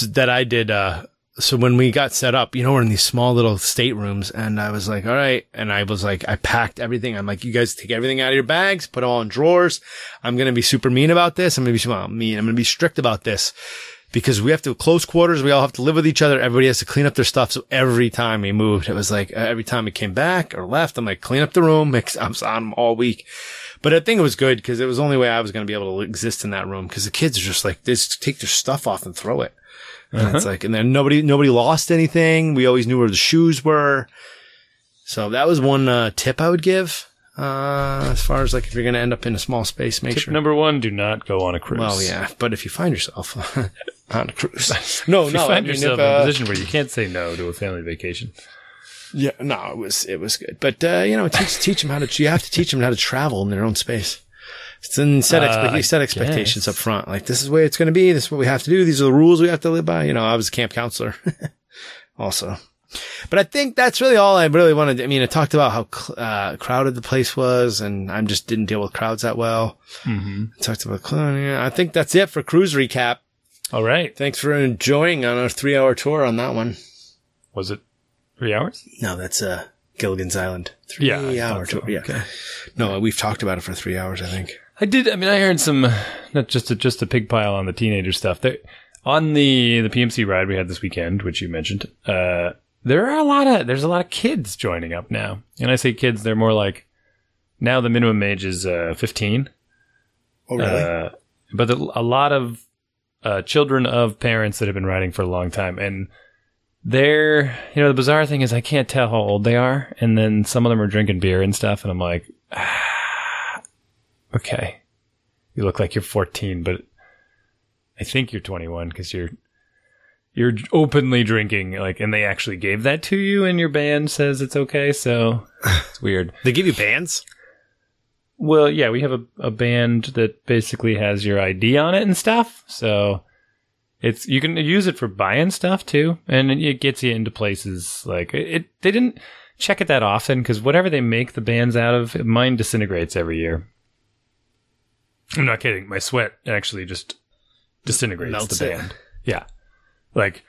that I did, uh, so when we got set up, you know, we're in these small little staterooms, and I was like, all right. And I was like, I packed everything. I'm like, you guys take everything out of your bags, put it all in drawers. I'm going to be super mean about this. I'm going to be well, mean. I'm going to be strict about this because we have to close quarters. We all have to live with each other. Everybody has to clean up their stuff. So every time we moved, it was like, every time we came back or left, I'm like, clean up the room. I'm on them all week. But I think it was good because it was the only way I was going to be able to exist in that room because the kids are just like, they just take their stuff off and throw it. And uh-huh. it's like, and then nobody, nobody lost anything. We always knew where the shoes were. So that was one uh, tip I would give. Uh, as far as like, if you're going to end up in a small space, make tip sure. number one, do not go on a cruise. Well, yeah. But if you find yourself on a cruise. No, if no. You find I mean, yourself if, uh, in a position where you can't say no to a family vacation. Yeah, no, it was, it was good. But, uh, you know, teach, teach them how to, you have to teach them how to travel in their own space. Then set, expe- uh, set expectations up front. Like, this is the way it's going to be. This is what we have to do. These are the rules we have to live by. You know, I was a camp counselor also. But I think that's really all I really wanted. I mean, I talked about how, cl- uh, crowded the place was, and I just didn't deal with crowds that well. Mm-hmm. I talked about, I think that's it for cruise recap. All right. Thanks for enjoying on our three hour tour on that one. Was it? Three hours? No, that's uh, Gilligan's Island. Three yeah, hours. So. Yeah. Okay. No, we've talked about it for three hours, I think. I did. I mean, I heard some, not just a, just a pig pile on the teenager stuff. There, on the, the P M C ride we had this weekend, which you mentioned, uh, there are a lot of, there's a lot of kids joining up now. And I say kids, they're more like, now the minimum age is uh, fifteen. Oh, really? Uh, but the, a lot of uh, children of parents that have been riding for a long time. And they're, you know, the bizarre thing is I can't tell how old they are. And then some of them are drinking beer and stuff. And I'm like, ah, okay, you look like you're fourteen, but I think you're twenty-one because you're you're openly drinking, like, and they actually gave that to you, and your ban says it's okay. So it's weird. They give you bans? Well, yeah, we have a, a band that basically has your I D on it and stuff. So it's, you can use it for buying stuff too, and it gets you into places like it. it they didn't check it that often because whatever they make the bands out of, mine disintegrates every year. I'm not kidding. My sweat actually just disintegrates melts the band. It. Yeah. Like,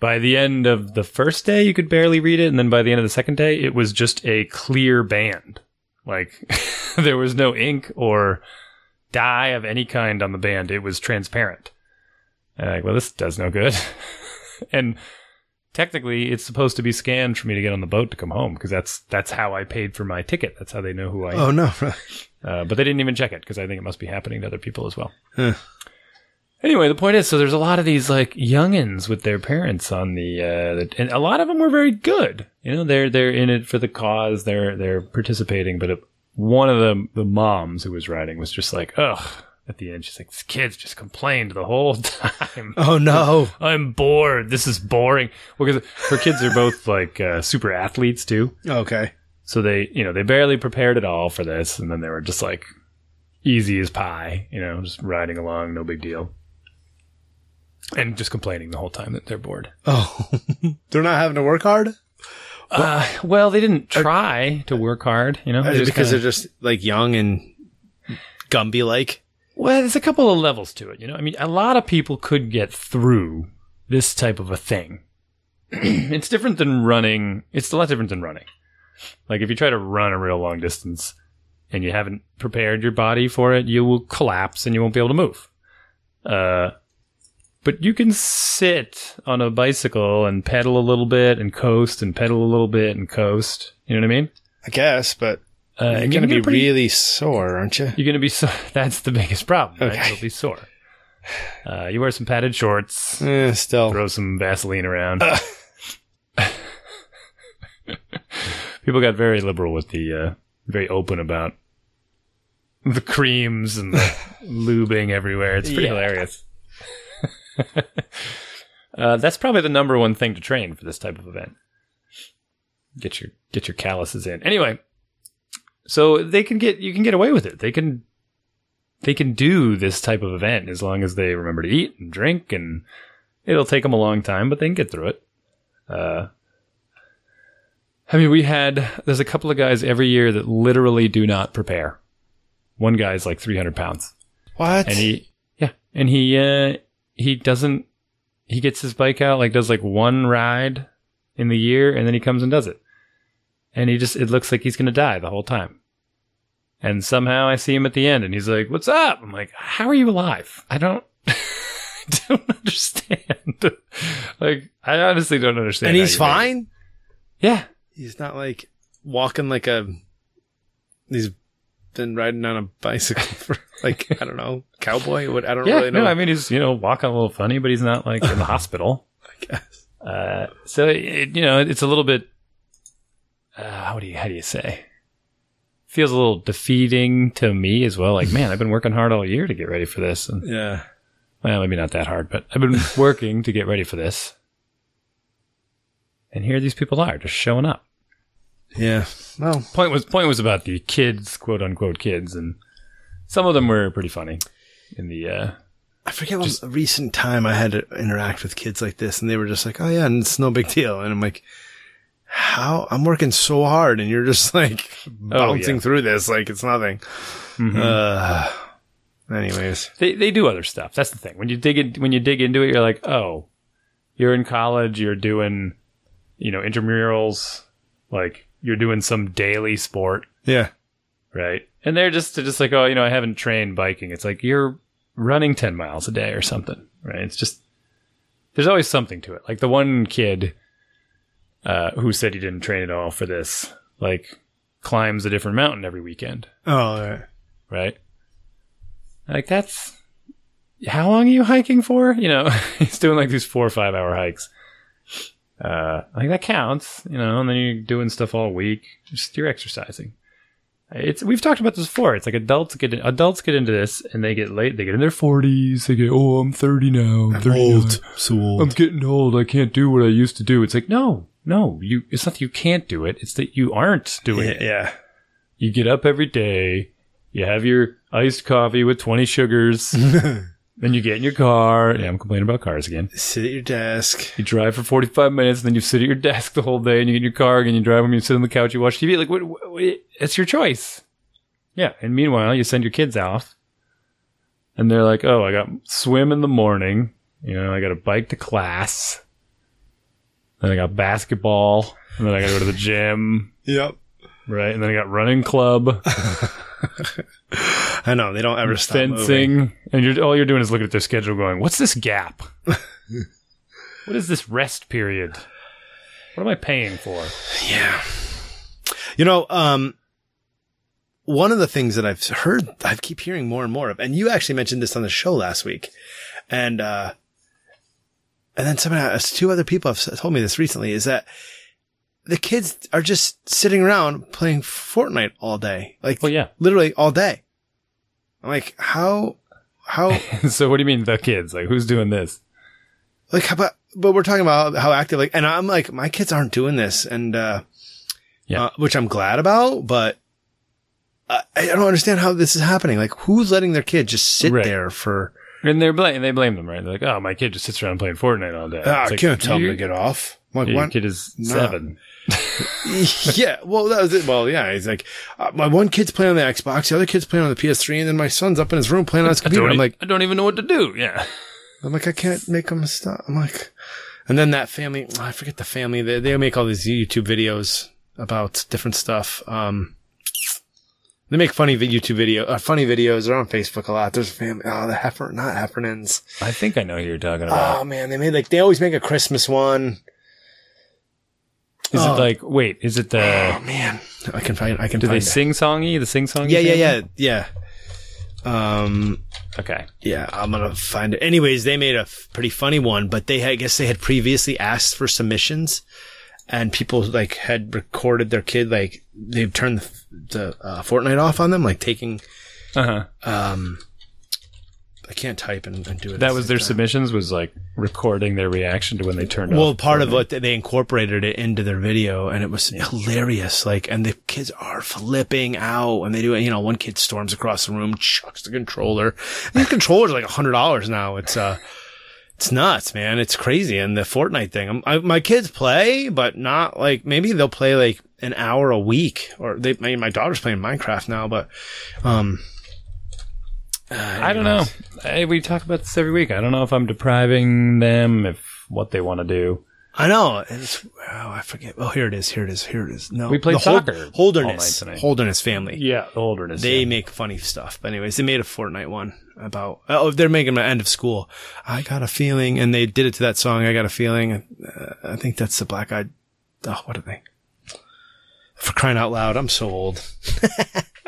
by the end of the first day, you could barely read it. And then by the end of the second day, it was just a clear band. Like, there was no ink or dye of any kind on the band. It was transparent. And I'm like, well, this does no good. And technically, it's supposed to be scanned for me to get on the boat to come home. Because that's that's how I paid for my ticket. That's how they know who I am. Oh, no. uh, but they didn't even check it. Because I think it must be happening to other people as well. Huh. Anyway, the point is, so there's a lot of these like youngins with their parents on the, uh, the, and a lot of them were very good. You know, they're they're in it for the cause. They're they're participating. But it, one of the the moms who was riding was just like, ugh. At the end, she's like, "This kid's just complained the whole time. Oh no, I'm bored. This is boring." Well, because her kids are both like uh, super athletes too. Okay, so they you know they barely prepared at all for this, and then they were just like easy as pie. You know, just riding along, no big deal. And just complaining the whole time that they're bored. Oh, they're not having to work hard? Well, uh, well they didn't try are, to work hard, you know? They're because kinda, they're just, like, young and Gumby-like? Well, there's a couple of levels to it, you know? I mean, a lot of people could get through this type of a thing. It's different than running. It's a lot different than running. Like, if you try to run a real long distance and you haven't prepared your body for it, you will collapse and you won't be able to move. Uh... But you can sit on a bicycle and pedal a little bit and coast and pedal a little bit and coast. You know what I mean? I guess, but uh, you're going to be pretty, really sore, aren't you? You're going to be sore. That's the biggest problem. Okay. Right? You'll be sore. Uh, you wear some padded shorts. Eh, still. Throw some Vaseline around. Uh. People got very liberal with the, uh, very open about the creams and the lubing everywhere. It's pretty yeah. hilarious. uh, that's probably the number one thing to train for this type of event. Get your get your calluses in. Anyway, so they can get you can get away with it. They can they can do this type of event as long as they remember to eat and drink, and it'll take them a long time, but they can get through it. Uh, I mean, we had there's a couple of guys every year that literally do not prepare. One guy's like three hundred pounds. What? And he yeah, and he. Uh, He doesn't, he gets his bike out, like does like one ride in the year, and then he comes and does it. And he just, it looks like he's going to die the whole time. And somehow I see him at the end and he's like, "What's up?" I'm like, "How are you alive? I don't, I don't understand." Like, I honestly don't understand. And he's fine? Made. Yeah. He's not like walking like a, he's been riding on a bicycle for like I don't know cowboy what I don't yeah, really know no, I mean he's you know walking a little funny, but he's not like in the hospital, I guess. Uh, so it, you know it's a little bit uh, how do you how do you say feels a little defeating to me as well. Like, man, I've been working hard all year to get ready for this, and yeah well maybe not that hard, but I've been working to get ready for this, and here these people are just showing up. Yeah. Well, point was point was about the kids, quote unquote kids, and some of them were pretty funny. In the uh, I forget just, what recent time I had to interact with kids like this, and they were just like, "Oh yeah, and it's no big deal," and I'm like, "How? I'm working so hard, and you're just like bouncing oh, yeah. through this like it's nothing." Mm-hmm. Uh, anyways, they they do other stuff. That's the thing. When you dig in, when you dig into it, you're like, "Oh, you're in college. You're doing, you know, intramurals, like." You're doing some daily sport. Yeah. Right. And they're just, they're just like, oh, you know, I haven't trained biking. It's like you're running ten miles a day or something. Right. It's just, there's always something to it. Like the one kid uh, who said he didn't train at all for this, like climbs a different mountain every weekend. Oh, all right. Right. Like that's, how long are you hiking for? You know, he's doing like these four or five hour hikes. Uh, I think that counts, you know, and then you're doing stuff all week. Just you're exercising. It's we've talked about this before. It's like adults get adults get into this and they get late. They get in their forties. They get oh, I'm thirty now. I'm thirty old. I'm so old. I'm getting old. I can't do what I used to do. It's like no, no. You. It's not that you can't do it. It's that you aren't doing yeah, it. Yeah. You get up every day. You have your iced coffee with twenty sugars. Then you get in your car. Yeah, I'm complaining about cars again. Sit at your desk. You drive for forty-five minutes, and then you sit at your desk the whole day, and you get in your car, and you drive home, you sit on the couch, you watch T V. Like, what, what, what, it's your choice. Yeah, and meanwhile, you send your kids off, and they're like, oh, I got swim in the morning. You know, I got a bike to class. Then I got basketball. And then I got to go to the gym. Yep. Right, and then I got running club. I know they don't ever stop fencing, moving. And you're, all you're doing is looking at their schedule, going, "What's this gap? What is this rest period? What am I paying for?" Yeah, you know, um, one of the things that I've heard, I keep hearing more and more of, and you actually mentioned this on the show last week, and uh, and then somebody, two other people have told me this recently, is that. The kids are just sitting around playing Fortnite all day. Like, well, yeah. Literally all day. I'm like, how, how? So what do you mean the kids? Like, who's doing this? Like, how about, but we're talking about how active, like, and I'm like, my kids aren't doing this. And, uh, yeah, uh, which I'm glad about, but I, I don't understand how this is happening. Like, who's letting their kid just sit right. there for. And they're bl- they blame them, right? They're like, oh, my kid just sits around playing Fortnite all day. Ah, I can't tell them to get off. Like, your one, kid is nah. seven. Yeah. Well, that was it. Well, yeah. He's like, uh, my one kid's playing on the Xbox, the other kid's playing on the P S three, and then my son's up in his room playing on his computer. I'm e- like, I don't even know what to do. Yeah. I'm like, I can't make him stop. I'm like, and then that family, oh, I forget the family. They, they make all these YouTube videos about different stuff. Um, they make funny YouTube video, uh, funny videos. They're on Facebook a lot. There's a family. Oh, the Heffer, not Heffernans. I think I know who you're talking about. Oh man, they made like they always make a Christmas one. Is oh. it like wait? Is it the? Oh man, I can find. I can. Do find they sing songy? The sing songy. Yeah, yeah, yeah, yeah. Um. Okay. Yeah, I'm gonna find it. Anyways, they made a pretty funny one, but they had, I guess they had previously asked for submissions, and people like had recorded their kid like they've turned the, the uh, Fortnite off on them, like taking. Uh huh. Um. I can't type and, and do it. That was their time. Submissions was like recording their reaction to when they turned. Well, off part of what they incorporated it into their video, and it was hilarious. Like, and the kids are flipping out, and they do it. You know, one kid storms across the room, chucks the controller. And the controller's like a hundred dollars now. It's uh, it's nuts, man. It's crazy. And the Fortnite thing. I'm, I, my kids play, but not like maybe they'll play like an hour a week, or they. I mean, my daughter's playing Minecraft now, but um. Uh, I don't know. I, we talk about this every week. I don't know if I'm depriving them if what they want to do. I know. It's, oh, I forget. Oh, here it is. Here it is. Here it is. No, we played soccer. Holderness. Holderness family. Yeah, the Holderness. They yeah. make funny stuff. But anyways, they made a Fortnite one about. Oh, they're making my end of school. I got a feeling, and they did it to that song. I got a feeling. Uh, I think that's the Black Eyed. Oh, what are they? For crying out loud! I'm so old.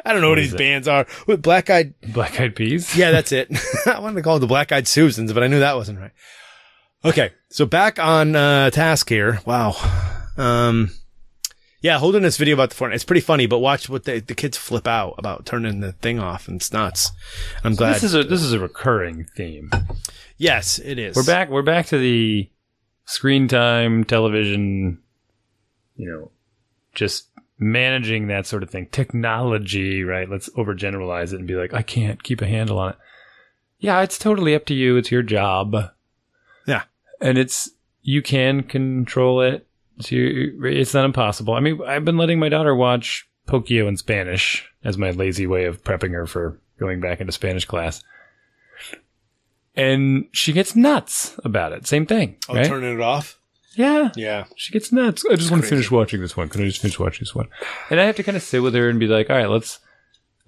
I don't know what, what these it? bands are. With Black Eyed... Black Eyed Peas? Yeah, that's it. I wanted to call it the Black Eyed Susans, but I knew that wasn't right. Okay, so back on uh, task here. Wow. Um, yeah, holding this video about the Fortnite. It's pretty funny, but watch what they, the kids flip out about turning the thing off, and it's nuts. I'm so glad. This is a this is a recurring theme. Yes, it is. We're back. We're back to the screen time, television, you know, just... managing that sort of thing, technology, right? Let's overgeneralize it and be like, I can't keep a handle on it. Yeah, it's totally up to you. It's your job. Yeah, and it's you can control it. It's, your, it's not impossible. I mean, I've been letting my daughter watch Pokémon in Spanish as my lazy way of prepping her for going back into Spanish class, and she gets nuts about it. Same thing. Oh, right? Turning it off. Yeah. Yeah. She gets nuts. I just it's want crazy. to finish watching this one. Can I just finish watching this one? And I have to kind of sit with her and be like, all right, let's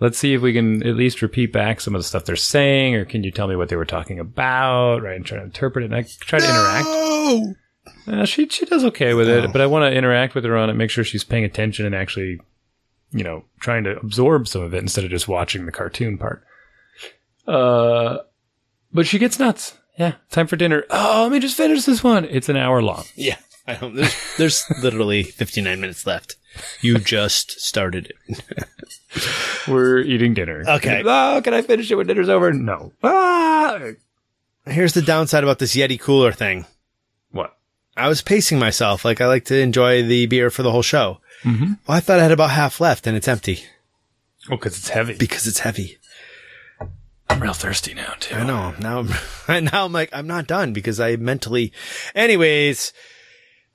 let's see if we can at least repeat back some of the stuff they're saying, or can you tell me what they were talking about, right? And try to interpret it. And I try to no! interact. Uh, she she does okay with no. it, but I want to interact with her on it, make sure she's paying attention and actually, you know, trying to absorb some of it instead of just watching the cartoon part. Uh, But she gets nuts. Yeah, time for dinner. Oh, let me just finish this one. It's an hour long. Yeah, I don't, there's, there's literally fifty-nine minutes left. You just started it. We're eating dinner. Okay. Oh, can I finish it when dinner's over? No. Ah! Here's the downside about this Yeti cooler thing. What? I was pacing myself. Like, I like to enjoy the beer for the whole show. Mm-hmm. Well, I thought I had about half left, and it's empty. Oh, because it's heavy. Because it's heavy. I'm real thirsty now, too. I know. Now I'm, now I'm like, I'm not done because I mentally... Anyways...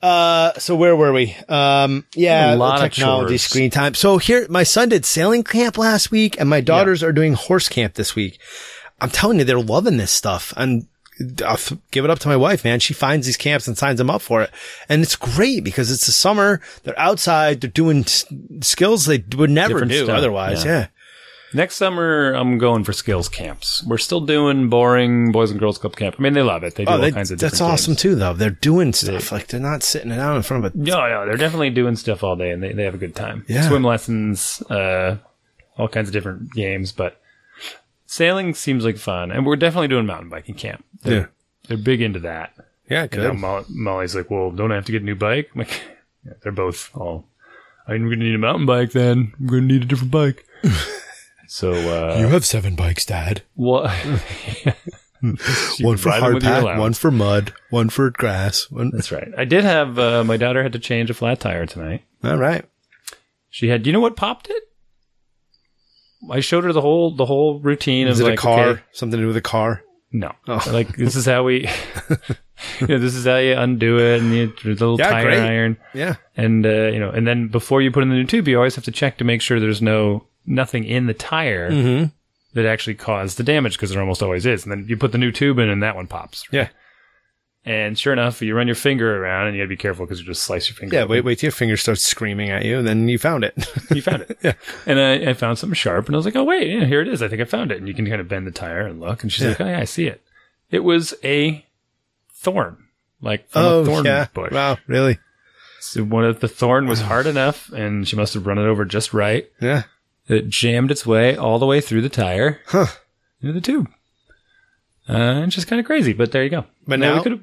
Uh, so where were we? Um, yeah, a lot technology, of screen time. So here, my son did sailing camp last week and my daughters yeah. are doing horse camp this week. I'm telling you, they're loving this stuff. And I'll give it up to my wife, man. She finds these camps and signs them up for it. And it's great because it's the summer. They're outside. They're doing skills they would never Different do stuff. otherwise. Yeah. yeah. Next summer, I'm going for skills camps. We're still doing boring Boys and Girls Club camp. I mean, they love it. They do oh, they, all kinds of different That's awesome, games. too, though. They're doing stuff. They, like, they're not sitting it out in front of a... No, no. They're definitely doing stuff all day, and they, they have a good time. Yeah. Swim lessons, uh, all kinds of different games, but sailing seems like fun. And we're definitely doing mountain biking camp. They're, yeah. They're big into that. Yeah, good. You know, Molly, Molly's like, well, don't I have to get a new bike? I'm like, yeah, they're both all, I'm going to need a mountain bike then. I'm going to need a different bike. So uh, you have seven bikes, Dad. What? One for hard pack, one for mud, one for grass. One That's right. I did have uh, my daughter had to change a flat tire tonight. All right. She had. You know what popped it? I showed her the whole the whole routine. Is of it like, a car? Okay, something to do with a car? No. Oh. Like this is how we. You know, this is how you undo it, and you the little yeah, tire great. iron. Yeah. And uh, you know, and then before you put in the new tube, you always have to check to make sure there's no. nothing in the tire mm-hmm. that actually caused the damage, because there almost always is. And then you put the new tube in and that one pops. Right? Yeah. And sure enough, you run your finger around and you got to be careful because you just slice your finger. Yeah, wait, wait till your finger starts screaming at you and then you found it. You found it. Yeah. And I, I found something sharp and I was like, oh, wait, yeah, here it is. I think I found it. And you can kind of bend the tire and look. And she's yeah. like, oh, yeah, I see it. It was a thorn. Like from oh, a thorn yeah. bush. Wow, really? So one of the thorn was hard enough and she must have run it over just right. Yeah. It jammed its way all the way through the tire, huh. into the tube. Uh, it's just kind of crazy, but there you go. But now, now we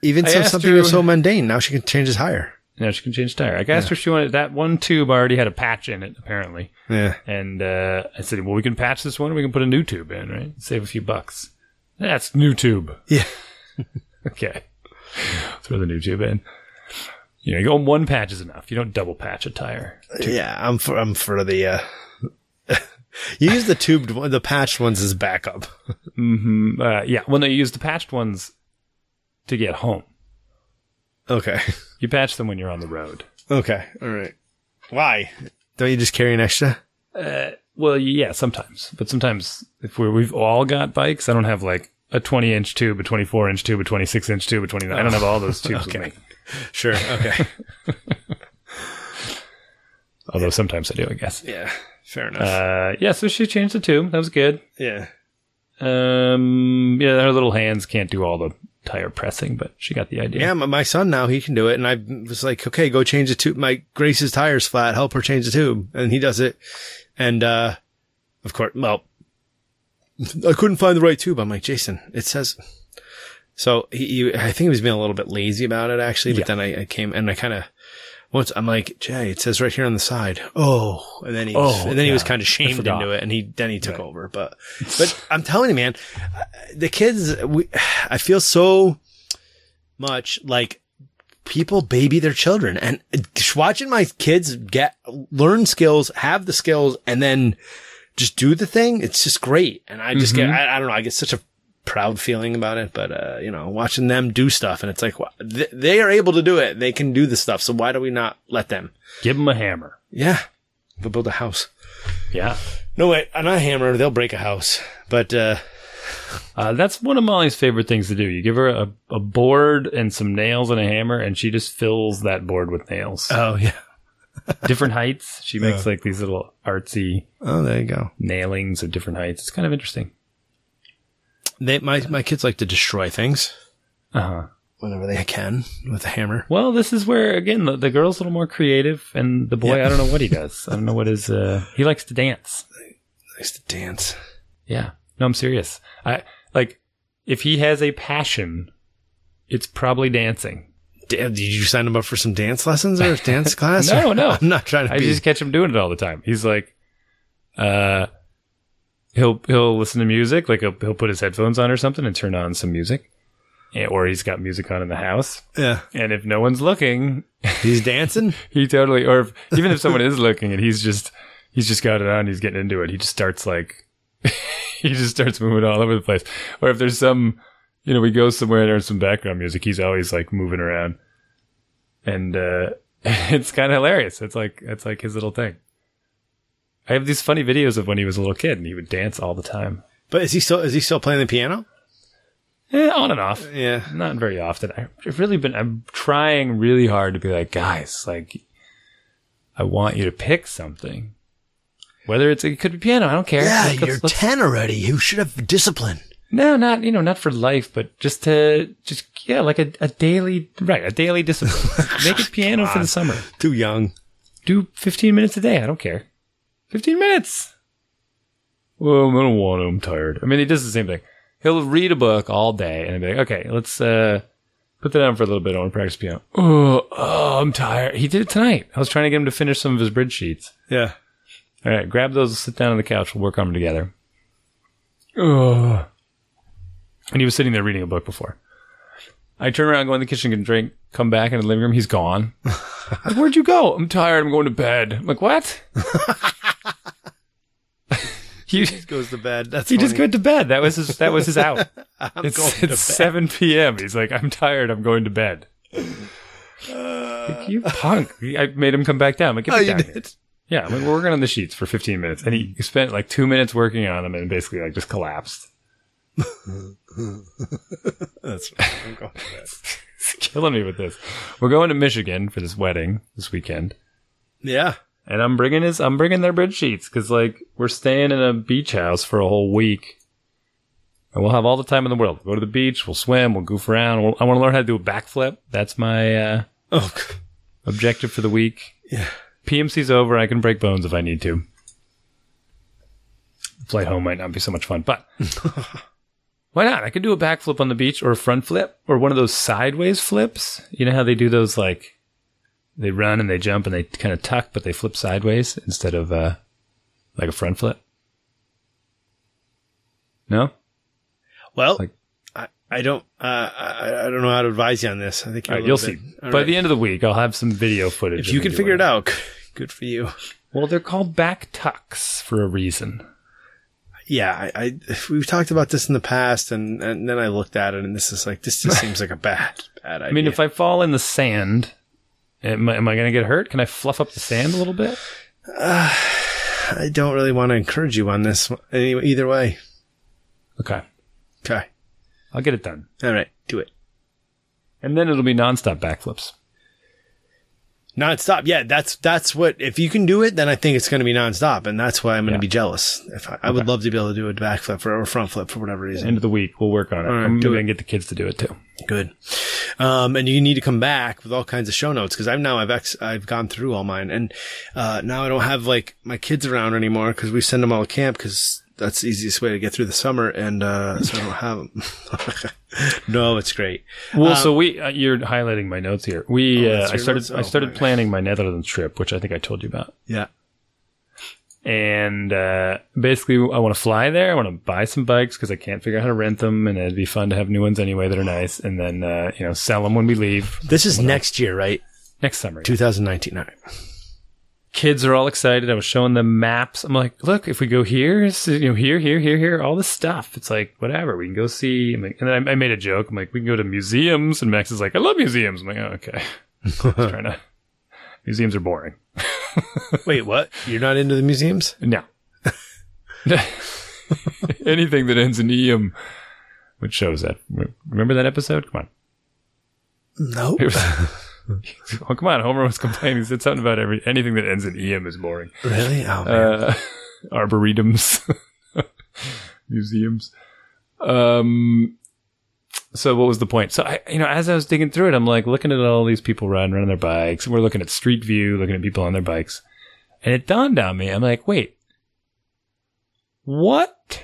even so something her, was so mundane, now she can change the tire. Now she can change the tire. I asked yeah. her if she wanted that one tube already had a patch in it, apparently. Yeah. And uh, I said, well, we can patch this one, or we can put a new tube in, right? Save a few bucks. That's new tube. Yeah. Okay. Throw the new tube in. You know, you go one patch is enough. You don't double patch a tire. Tube. Yeah, I'm for I'm for the. Uh, you use the tubed, one, the patched ones as backup. Mm-hmm. Uh, yeah. Well, no, you use the patched ones to get home. Okay. You patch them when you're on the road. Okay. All right. Why? Don't you just carry an extra? Uh, well, yeah, sometimes. But sometimes if we're, we've all got bikes, I don't have like a twenty-inch tube, a twenty-four-inch tube, a twenty-six-inch tube, a twenty-nine. Oh. I don't have all those tubes okay. with me. Sure. Okay. Although sometimes I do, I guess. Yeah. Fair enough. Uh, yeah. So she changed the tube. That was good. Yeah. Um. Yeah. Her little hands can't do all the tire pressing, but she got the idea. Yeah. My son now he can do it, and I was like, okay, go change the tube. My Grace's tire's flat. Help her change the tube, and he does it. And uh, of course, well, I couldn't find the right tube. I'm like, Jason, it says. So he, he, I think he was being a little bit lazy about it, actually. But yeah. then I, I came and I kind of once I'm like, Jay, it says right here on the side. Oh, and then he, oh, and then yeah. he was kind of shamed into it, and he then he took right. over. But, but I'm telling you, man, the kids, we, I feel so much like people baby their children, and watching my kids get learn skills, have the skills, and then just do the thing. It's just great, and I just mm-hmm. get, I, I don't know, I get such a proud feeling about it, but uh you know, watching them do stuff, and it's like well, th- they are able to do it, they can do the stuff, so why do we not let them? Give them a hammer. Yeah, they'll build a house. Yeah, no wait, not a hammer, they'll break a house. But uh uh that's one of Molly's favorite things to do. You give her a, a board and some nails and a hammer, and she just fills that board with nails. Oh yeah. Different heights. She makes yeah. like these little artsy oh there you go nailings of different heights. It's kind of interesting. They, my my kids like to destroy things uh-huh. whenever they can with a hammer. Well, this is where, again, the, the girl's a little more creative, and the boy, yeah. I don't know what he does. I don't know what his... Uh, he likes to dance. He likes to dance. Yeah. No, I'm serious. I Like, if he has a passion, it's probably dancing. Did you sign him up for some dance lessons or dance class? no, or? no. I'm not trying to I be... just catch him doing it all the time. He's like, uh, he'll he'll listen to music. Like, he'll, he'll put his headphones on or something and turn on some music. Yeah, or he's got music on in the house. Yeah. And if no one's looking... He's dancing? He totally... Or if, even if someone is looking and he's just he's just got it on, he's getting into it, he just starts like... he just starts moving all over the place. Or if there's some... You know, we go somewhere and there's some background music. He's always, like, moving around. And uh, it's kind of hilarious. It's like it's like his little thing. I have these funny videos of when he was a little kid and he would dance all the time. But is he still is he still playing the piano? Eh, on and off. Yeah. Not very often. I've really been... I'm trying really hard to be like, guys, like, I want you to pick something. Whether it's... It could be piano. I don't care. Yeah, let's, you're let's, ten already. You should have discipline. No, not, you know, not for life, but just to, just, yeah, like a, a daily, right, a daily discipline. Make it piano for the summer. Too young. Do fifteen minutes a day. I don't care. fifteen minutes. Well, I don't want to. I'm tired. I mean, he does the same thing. He'll read a book all day and be like, okay, let's uh, put that on for a little bit. I want to practice piano. Oh, oh, I'm tired. He did it tonight. I was trying to get him to finish some of his bridge sheets. Yeah. All right, grab those, sit down on the couch. We'll work on them together. Oh. And he was sitting there reading a book before. I turn around, go in the kitchen, get a drink, come back in the living room. He's gone. Like, where'd you go? I'm tired. I'm going to bed. I'm like, what? he, he just goes to bed. That's he funny. Just went to bed. That was his. That was his out. I'm it's going it's to bed. seven p.m. He's like, I'm tired. I'm going to bed. Uh, like, you punk! I made him come back down. I'm like, get oh, down you did. Here. Yeah, like, we're working on the sheets for fifteen minutes, and he spent like two minutes working on them, and basically like just collapsed. That's I'm going to bed. It's killing me with this. We're going to Michigan for this wedding this weekend. Yeah, and I'm bringing his. I'm bringing their bridge sheets because like we're staying in a beach house for a whole week, and we'll have all the time in the world. We'll go to the beach. We'll swim. We'll goof around. We'll, I want to learn how to do a backflip. That's my uh, oh. objective for the week. Yeah, P M C's over. I can break bones if I need to. The flight home might not be so much fun, but. Why not? I could do a backflip on the beach or a front flip or one of those sideways flips. You know how they do those, like, they run and they jump and they kind of tuck, but they flip sideways instead of, uh, like, a front flip? No? Well, like, I, I don't uh, I, I don't know how to advise you on this. I think you're right, you'll bit, see. By right. the end of the week, I'll have some video footage. If you can figure it out, good for you. Well, they're called back tucks for a reason. Yeah, I, I we've talked about this in the past, and, and then I looked at it, and this is like this just seems like a bad, bad idea. I mean, if I fall in the sand, am I, am I going to get hurt? Can I fluff up the sand a little bit? Uh, I don't really want to encourage you on this. Anyway, either way. Okay. Okay. I'll get it done. All right, do it. And then it'll be nonstop backflips. Nonstop, yeah. That's that's what. If you can do it, then I think it's going to be nonstop, and that's why I'm going to yeah. be jealous. If I, I okay. would love to be able to do a backflip or a front flip for whatever reason. End of the week, we'll work on it. Right, I'm going to get the kids to do it too. Good. Um, and you need to come back with all kinds of show notes because I've now I've ex- I've gone through all mine, and uh, now I don't have like my kids around anymore because we send them all to camp because that's the easiest way to get through the summer, and uh, so I don't have them. No, it's great. Well, um, so we uh, you're highlighting my notes here. We oh, uh, I started oh, I started my planning my Netherlands trip, which I think I told you about. Yeah. And uh, basically, I want to fly there. I want to buy some bikes because I can't figure out how to rent them, and it'd be fun to have new ones anyway that are nice. And then uh, you know, sell them when we leave. This is next year, right? Next summer, twenty nineteen. All right. Kids are all excited. I was showing them maps. I'm like, look, if we go here, you know, here, here, here, here, all this stuff. It's like, whatever. We can go see. I'm like, and then I, I made a joke. I'm like, we can go to museums. And Max is like, I love museums. I'm like, oh, okay. trying to... Museums are boring. Wait, what? You're not into the museums? No. Anything that ends in E M, which shows that. Remember that episode? Come on. No. Nope. Oh, come on. Homer was complaining. He said something about every, anything that ends in E M is boring. Really? Oh, man. Uh, arboretums. Museums. Um, so what was the point? So, I, you know, as I was digging through it, I'm like looking at all these people riding around their bikes. We're looking at Street View, looking at people on their bikes. And it dawned on me. I'm like, wait. What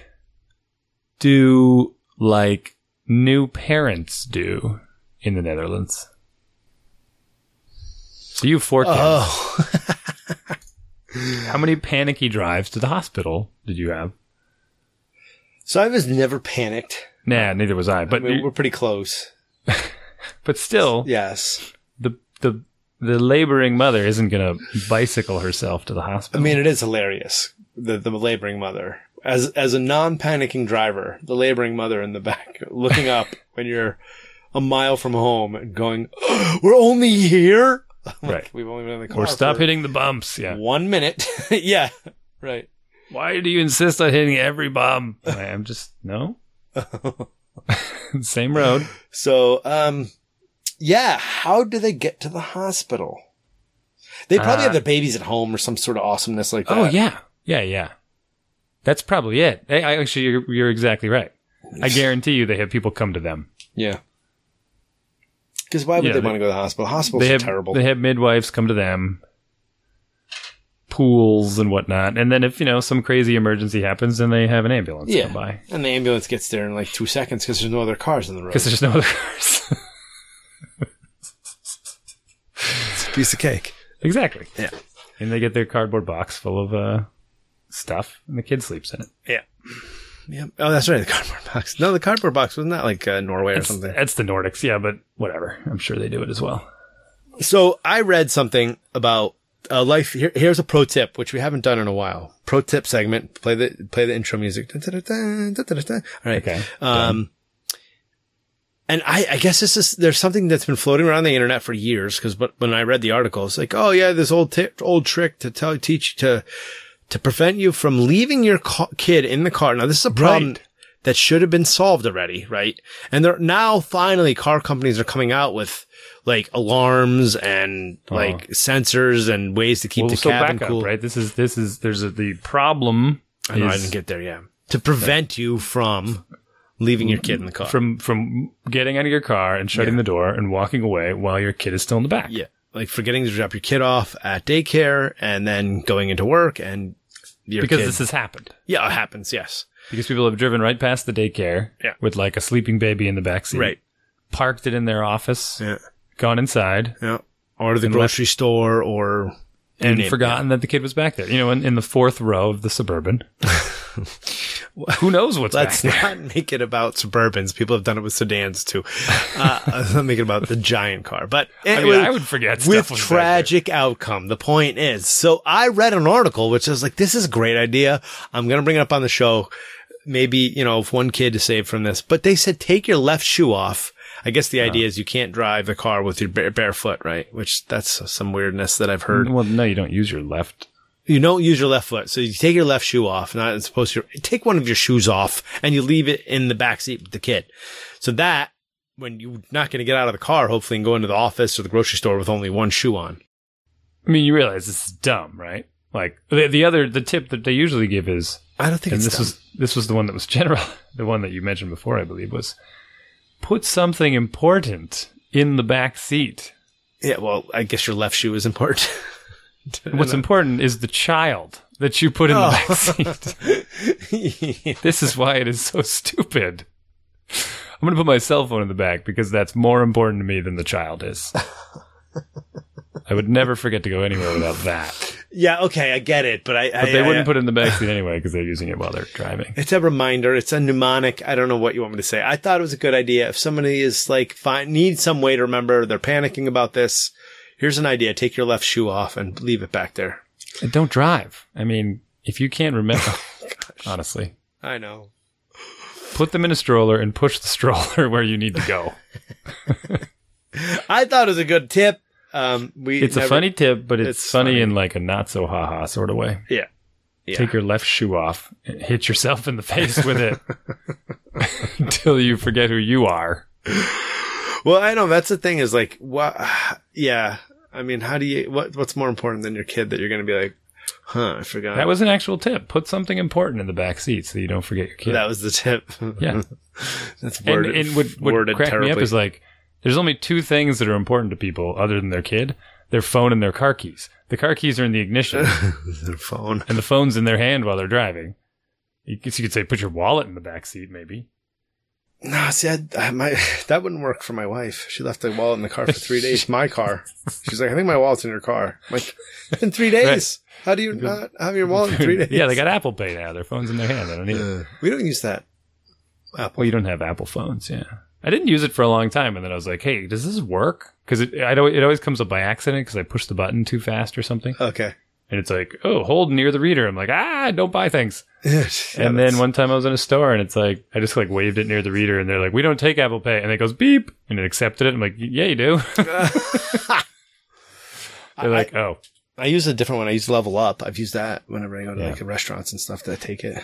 do like new parents do in the Netherlands. So you forecast. Oh. How many panicky drives to the hospital did you have? So I was never panicked. Nah, neither was I. But I mean, we're pretty close. But still, yes. The the the laboring mother isn't going to bicycle herself to the hospital. I mean, it is hilarious. The the laboring mother, as as a non-panicking driver, the laboring mother in the back looking up when you're a mile from home and going, oh, "We're only here." Like, right. We've only been in the car. Or stop for hitting the bumps. Yeah. One minute. Yeah. Right. Why do you insist on hitting every bomb? I'm just, no. Same road. So, um, yeah. How do they get to the hospital? They probably uh, have their babies at home or some sort of awesomeness like that. Oh, yeah. Yeah, yeah. That's probably it. I, I, actually, you're, you're exactly right. I guarantee you they have people come to them. Yeah. Because why would yeah, they, they want to go to the hospital? Hospitals are have, terrible. They have midwives come to them, pools and whatnot. And then if, you know, some crazy emergency happens, then they have an ambulance yeah. come by. And the ambulance gets there in like two seconds because there's no other cars on the road. Because there's no other cars. It's a piece of cake. Exactly. Yeah. And they get their cardboard box full of uh, stuff, and the kid sleeps in it. Yeah. Yeah. Oh, that's right. The cardboard box. No, the cardboard box wasn't that like uh, Norway or that's, something? That's the Nordics. Yeah, but whatever. I'm sure they do it as well. So I read something about uh, life. Here, here's a pro tip, which we haven't done in a while. Pro tip segment. Play the play the intro music. Da, da, da, da, da, da. All right. Okay. Um, and I, I guess this is there's something that's been floating around the internet for years because but when I read the article, it's like, oh yeah, this old t- old trick to tell teach to. To prevent you from leaving your ca- kid in the car. Now, this is a problem right. that should have been solved already, right? And they're now finally car companies are coming out with like alarms and uh-huh. like sensors and ways to keep well, the so cabin back cool. Up, right? This is this is there's a, the problem. I know I didn't get there. Yeah, to prevent you from leaving your kid in the car, from from getting out of your car and shutting yeah. the door and walking away while your kid is still in the back. Yeah, like forgetting to drop your kid off at daycare and then going into work and. Because kid. This has happened. Yeah, it happens, yes. Because people have driven right past the daycare yeah. with like a sleeping baby in the backseat. Right. Parked it in their office. Yeah. Gone inside. Yeah. Or the grocery left, store or... And name, forgotten yeah. that the kid was back there. You know, in, in the fourth row of the Suburban. Who knows what's Let's back there? Let's not make it about Suburbans. People have done it with sedans, too. Uh, let's not make it about the giant car. But anyway, I, mean, I would forget stuff. With tragic outcome. The point is, so I read an article, which I was like, this is a great idea. I'm going to bring it up on the show. Maybe, you know, if one kid is saved from this. But they said, take your left shoe off. I guess the idea uh, is you can't drive the car with your bare, bare foot, right? Which that's some weirdness that I've heard. Well, no, you don't use your left. You don't use your left foot. So you take your left shoe off. Not as opposed to your, take one of your shoes off and you leave it in the back seat with the kid. So that when you're not going to get out of the car, hopefully, and go into the office or the grocery store with only one shoe on. I mean, you realize this is dumb, right? Like the, the other, the tip that they usually give is, I don't think and it's this dumb. was this was the one that was general. The one that you mentioned before, I believe, was. Put something important in the back seat. Yeah, well, I guess your left shoe is important. What's important is the child that you put in oh. the back seat. Yeah. This is why it is so stupid. I'm going to put my cell phone in the back because that's more important to me than the child is. I would never forget to go anywhere without that. Yeah, okay, I get it, but I... But I, they I, wouldn't I, put it in the backseat anyway because they're using it while they're driving. It's a reminder. It's a mnemonic. I don't know what you want me to say. I thought it was a good idea. If somebody is like, find, needs some way to remember, they're panicking about this, here's an idea. Take your left shoe off and leave it back there. And don't drive. I mean, if you can't remember... Oh, honestly. I know. Put them in a stroller and push the stroller where you need to go. I thought it was a good tip. Um, we it's never, a funny tip, but it's, it's funny, funny in like a not so ha ha sort of way. Yeah. yeah. Take your left shoe off and hit yourself in the face with it until you forget who you are. Well, I know that's the thing is like, what? Yeah. I mean, how do you, what, what's more important than your kid that you're going to be like, huh, I forgot. That was an actual tip. Put something important in the back seat so you don't forget your kid. That was the tip. Yeah. That's worded. And, and what, what cracked terribly. me up is like, there's only two things that are important to people other than their kid, their phone and their car keys. The car keys are in the ignition. Their phone. And the phone's in their hand while they're driving. You could, you could say, put your wallet in the back seat, maybe. Nah, see, I, I, my, that wouldn't work for my wife. She left the wallet in the car for three days. My car. She's like, I think my wallet's in your car. I'm like, in three days? Right. How do you not have your wallet in three days? Yeah, they got Apple Pay now. Their phone's in their hand. I don't need uh, it. We don't use that. Apple. Well, you don't have Apple phones, yeah. I didn't use it for a long time, and then I was like, hey, does this work? Because it, I don't, it always comes up by accident because I push the button too fast or something. Okay. And it's like, oh, hold near the reader. I'm like, ah, don't buy things. Yeah, and then one time I was in a store and it's like, I just like waved it near the reader and they're like, we don't take Apple Pay. And it goes beep and it accepted it. I'm like, yeah, you do. They're like, I, oh. I use a different one. I use Level Up. I've used that whenever I go to yeah. like restaurants and stuff that I take it.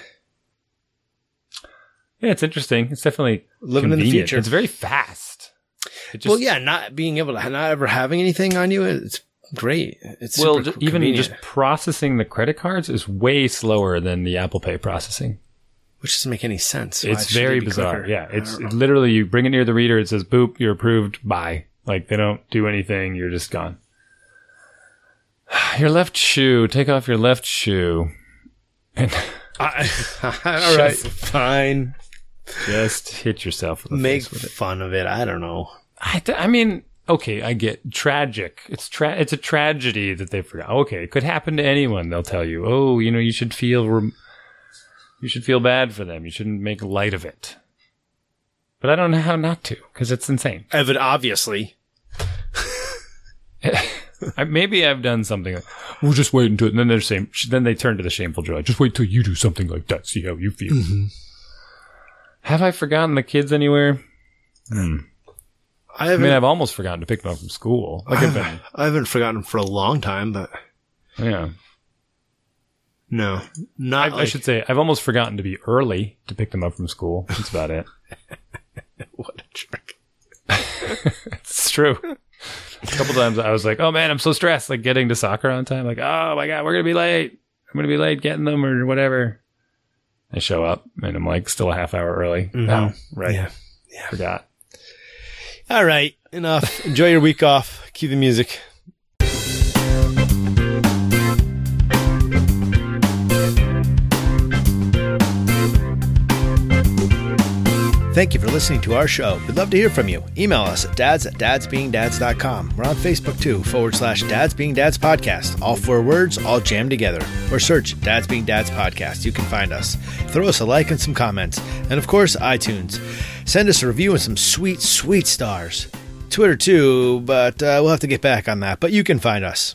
Yeah, it's interesting. It's definitely living convenient. In the future. It's very fast. It just, well, yeah, not being able to, not ever having anything on you. It's great. It's well, super even convenient. Just processing the credit cards is way slower than the Apple Pay processing, which doesn't make any sense. Why it's it very be bizarre. Quicker? Yeah, it's it literally you bring it near the reader. It says boop, you're approved. Bye. Like they don't do anything. You're just gone. Your left shoe. Take off your left shoe. And I, all right, just, fine. Just hit yourself. With the make face with it. Fun of it. I don't know. I th- I mean. Okay, I get tragic. It's tra- It's a tragedy that they forgot. Okay, it could happen to anyone. They'll tell you, oh, you know, you should feel, re- you should feel bad for them. You shouldn't make light of it. But I don't know how not to, because it's insane. Evan, obviously. I, maybe I've done something. Like, we'll just wait until it. And then they're shame. Then they turn to the shameful joy. Just wait till you do something like that. See how you feel. Mm-hmm. Have I forgotten the kids anywhere? Hmm. I, I mean, I've almost forgotten to pick them up from school. Like I've been, I haven't forgotten for a long time, but yeah, no, not. I, like, I should say I've almost forgotten to be early to pick them up from school. That's about it. What a trick! It's true. A couple times I was like, "Oh man, I'm so stressed!" Like getting to soccer on time. Like, oh my god, we're gonna be late. I'm gonna be late getting them or whatever. I show up and I'm like, still a half hour early. Mm-hmm. Oh, right. Yeah. Yeah. Forgot. All right, enough. Enjoy your week off. Cue the music. Thank you for listening to our show. We'd love to hear from you. Email us at dads at dads being dads dot com. We're on Facebook, too, forward slash Dads Being Dads Podcast. All four words, all jammed together. Or search Dads Being Dads Podcast. You can find us. Throw us a like and some comments. And, of course, iTunes. Send us a review and some sweet, sweet stars. Twitter, too, but uh, we'll have to get back on that. But you can find us.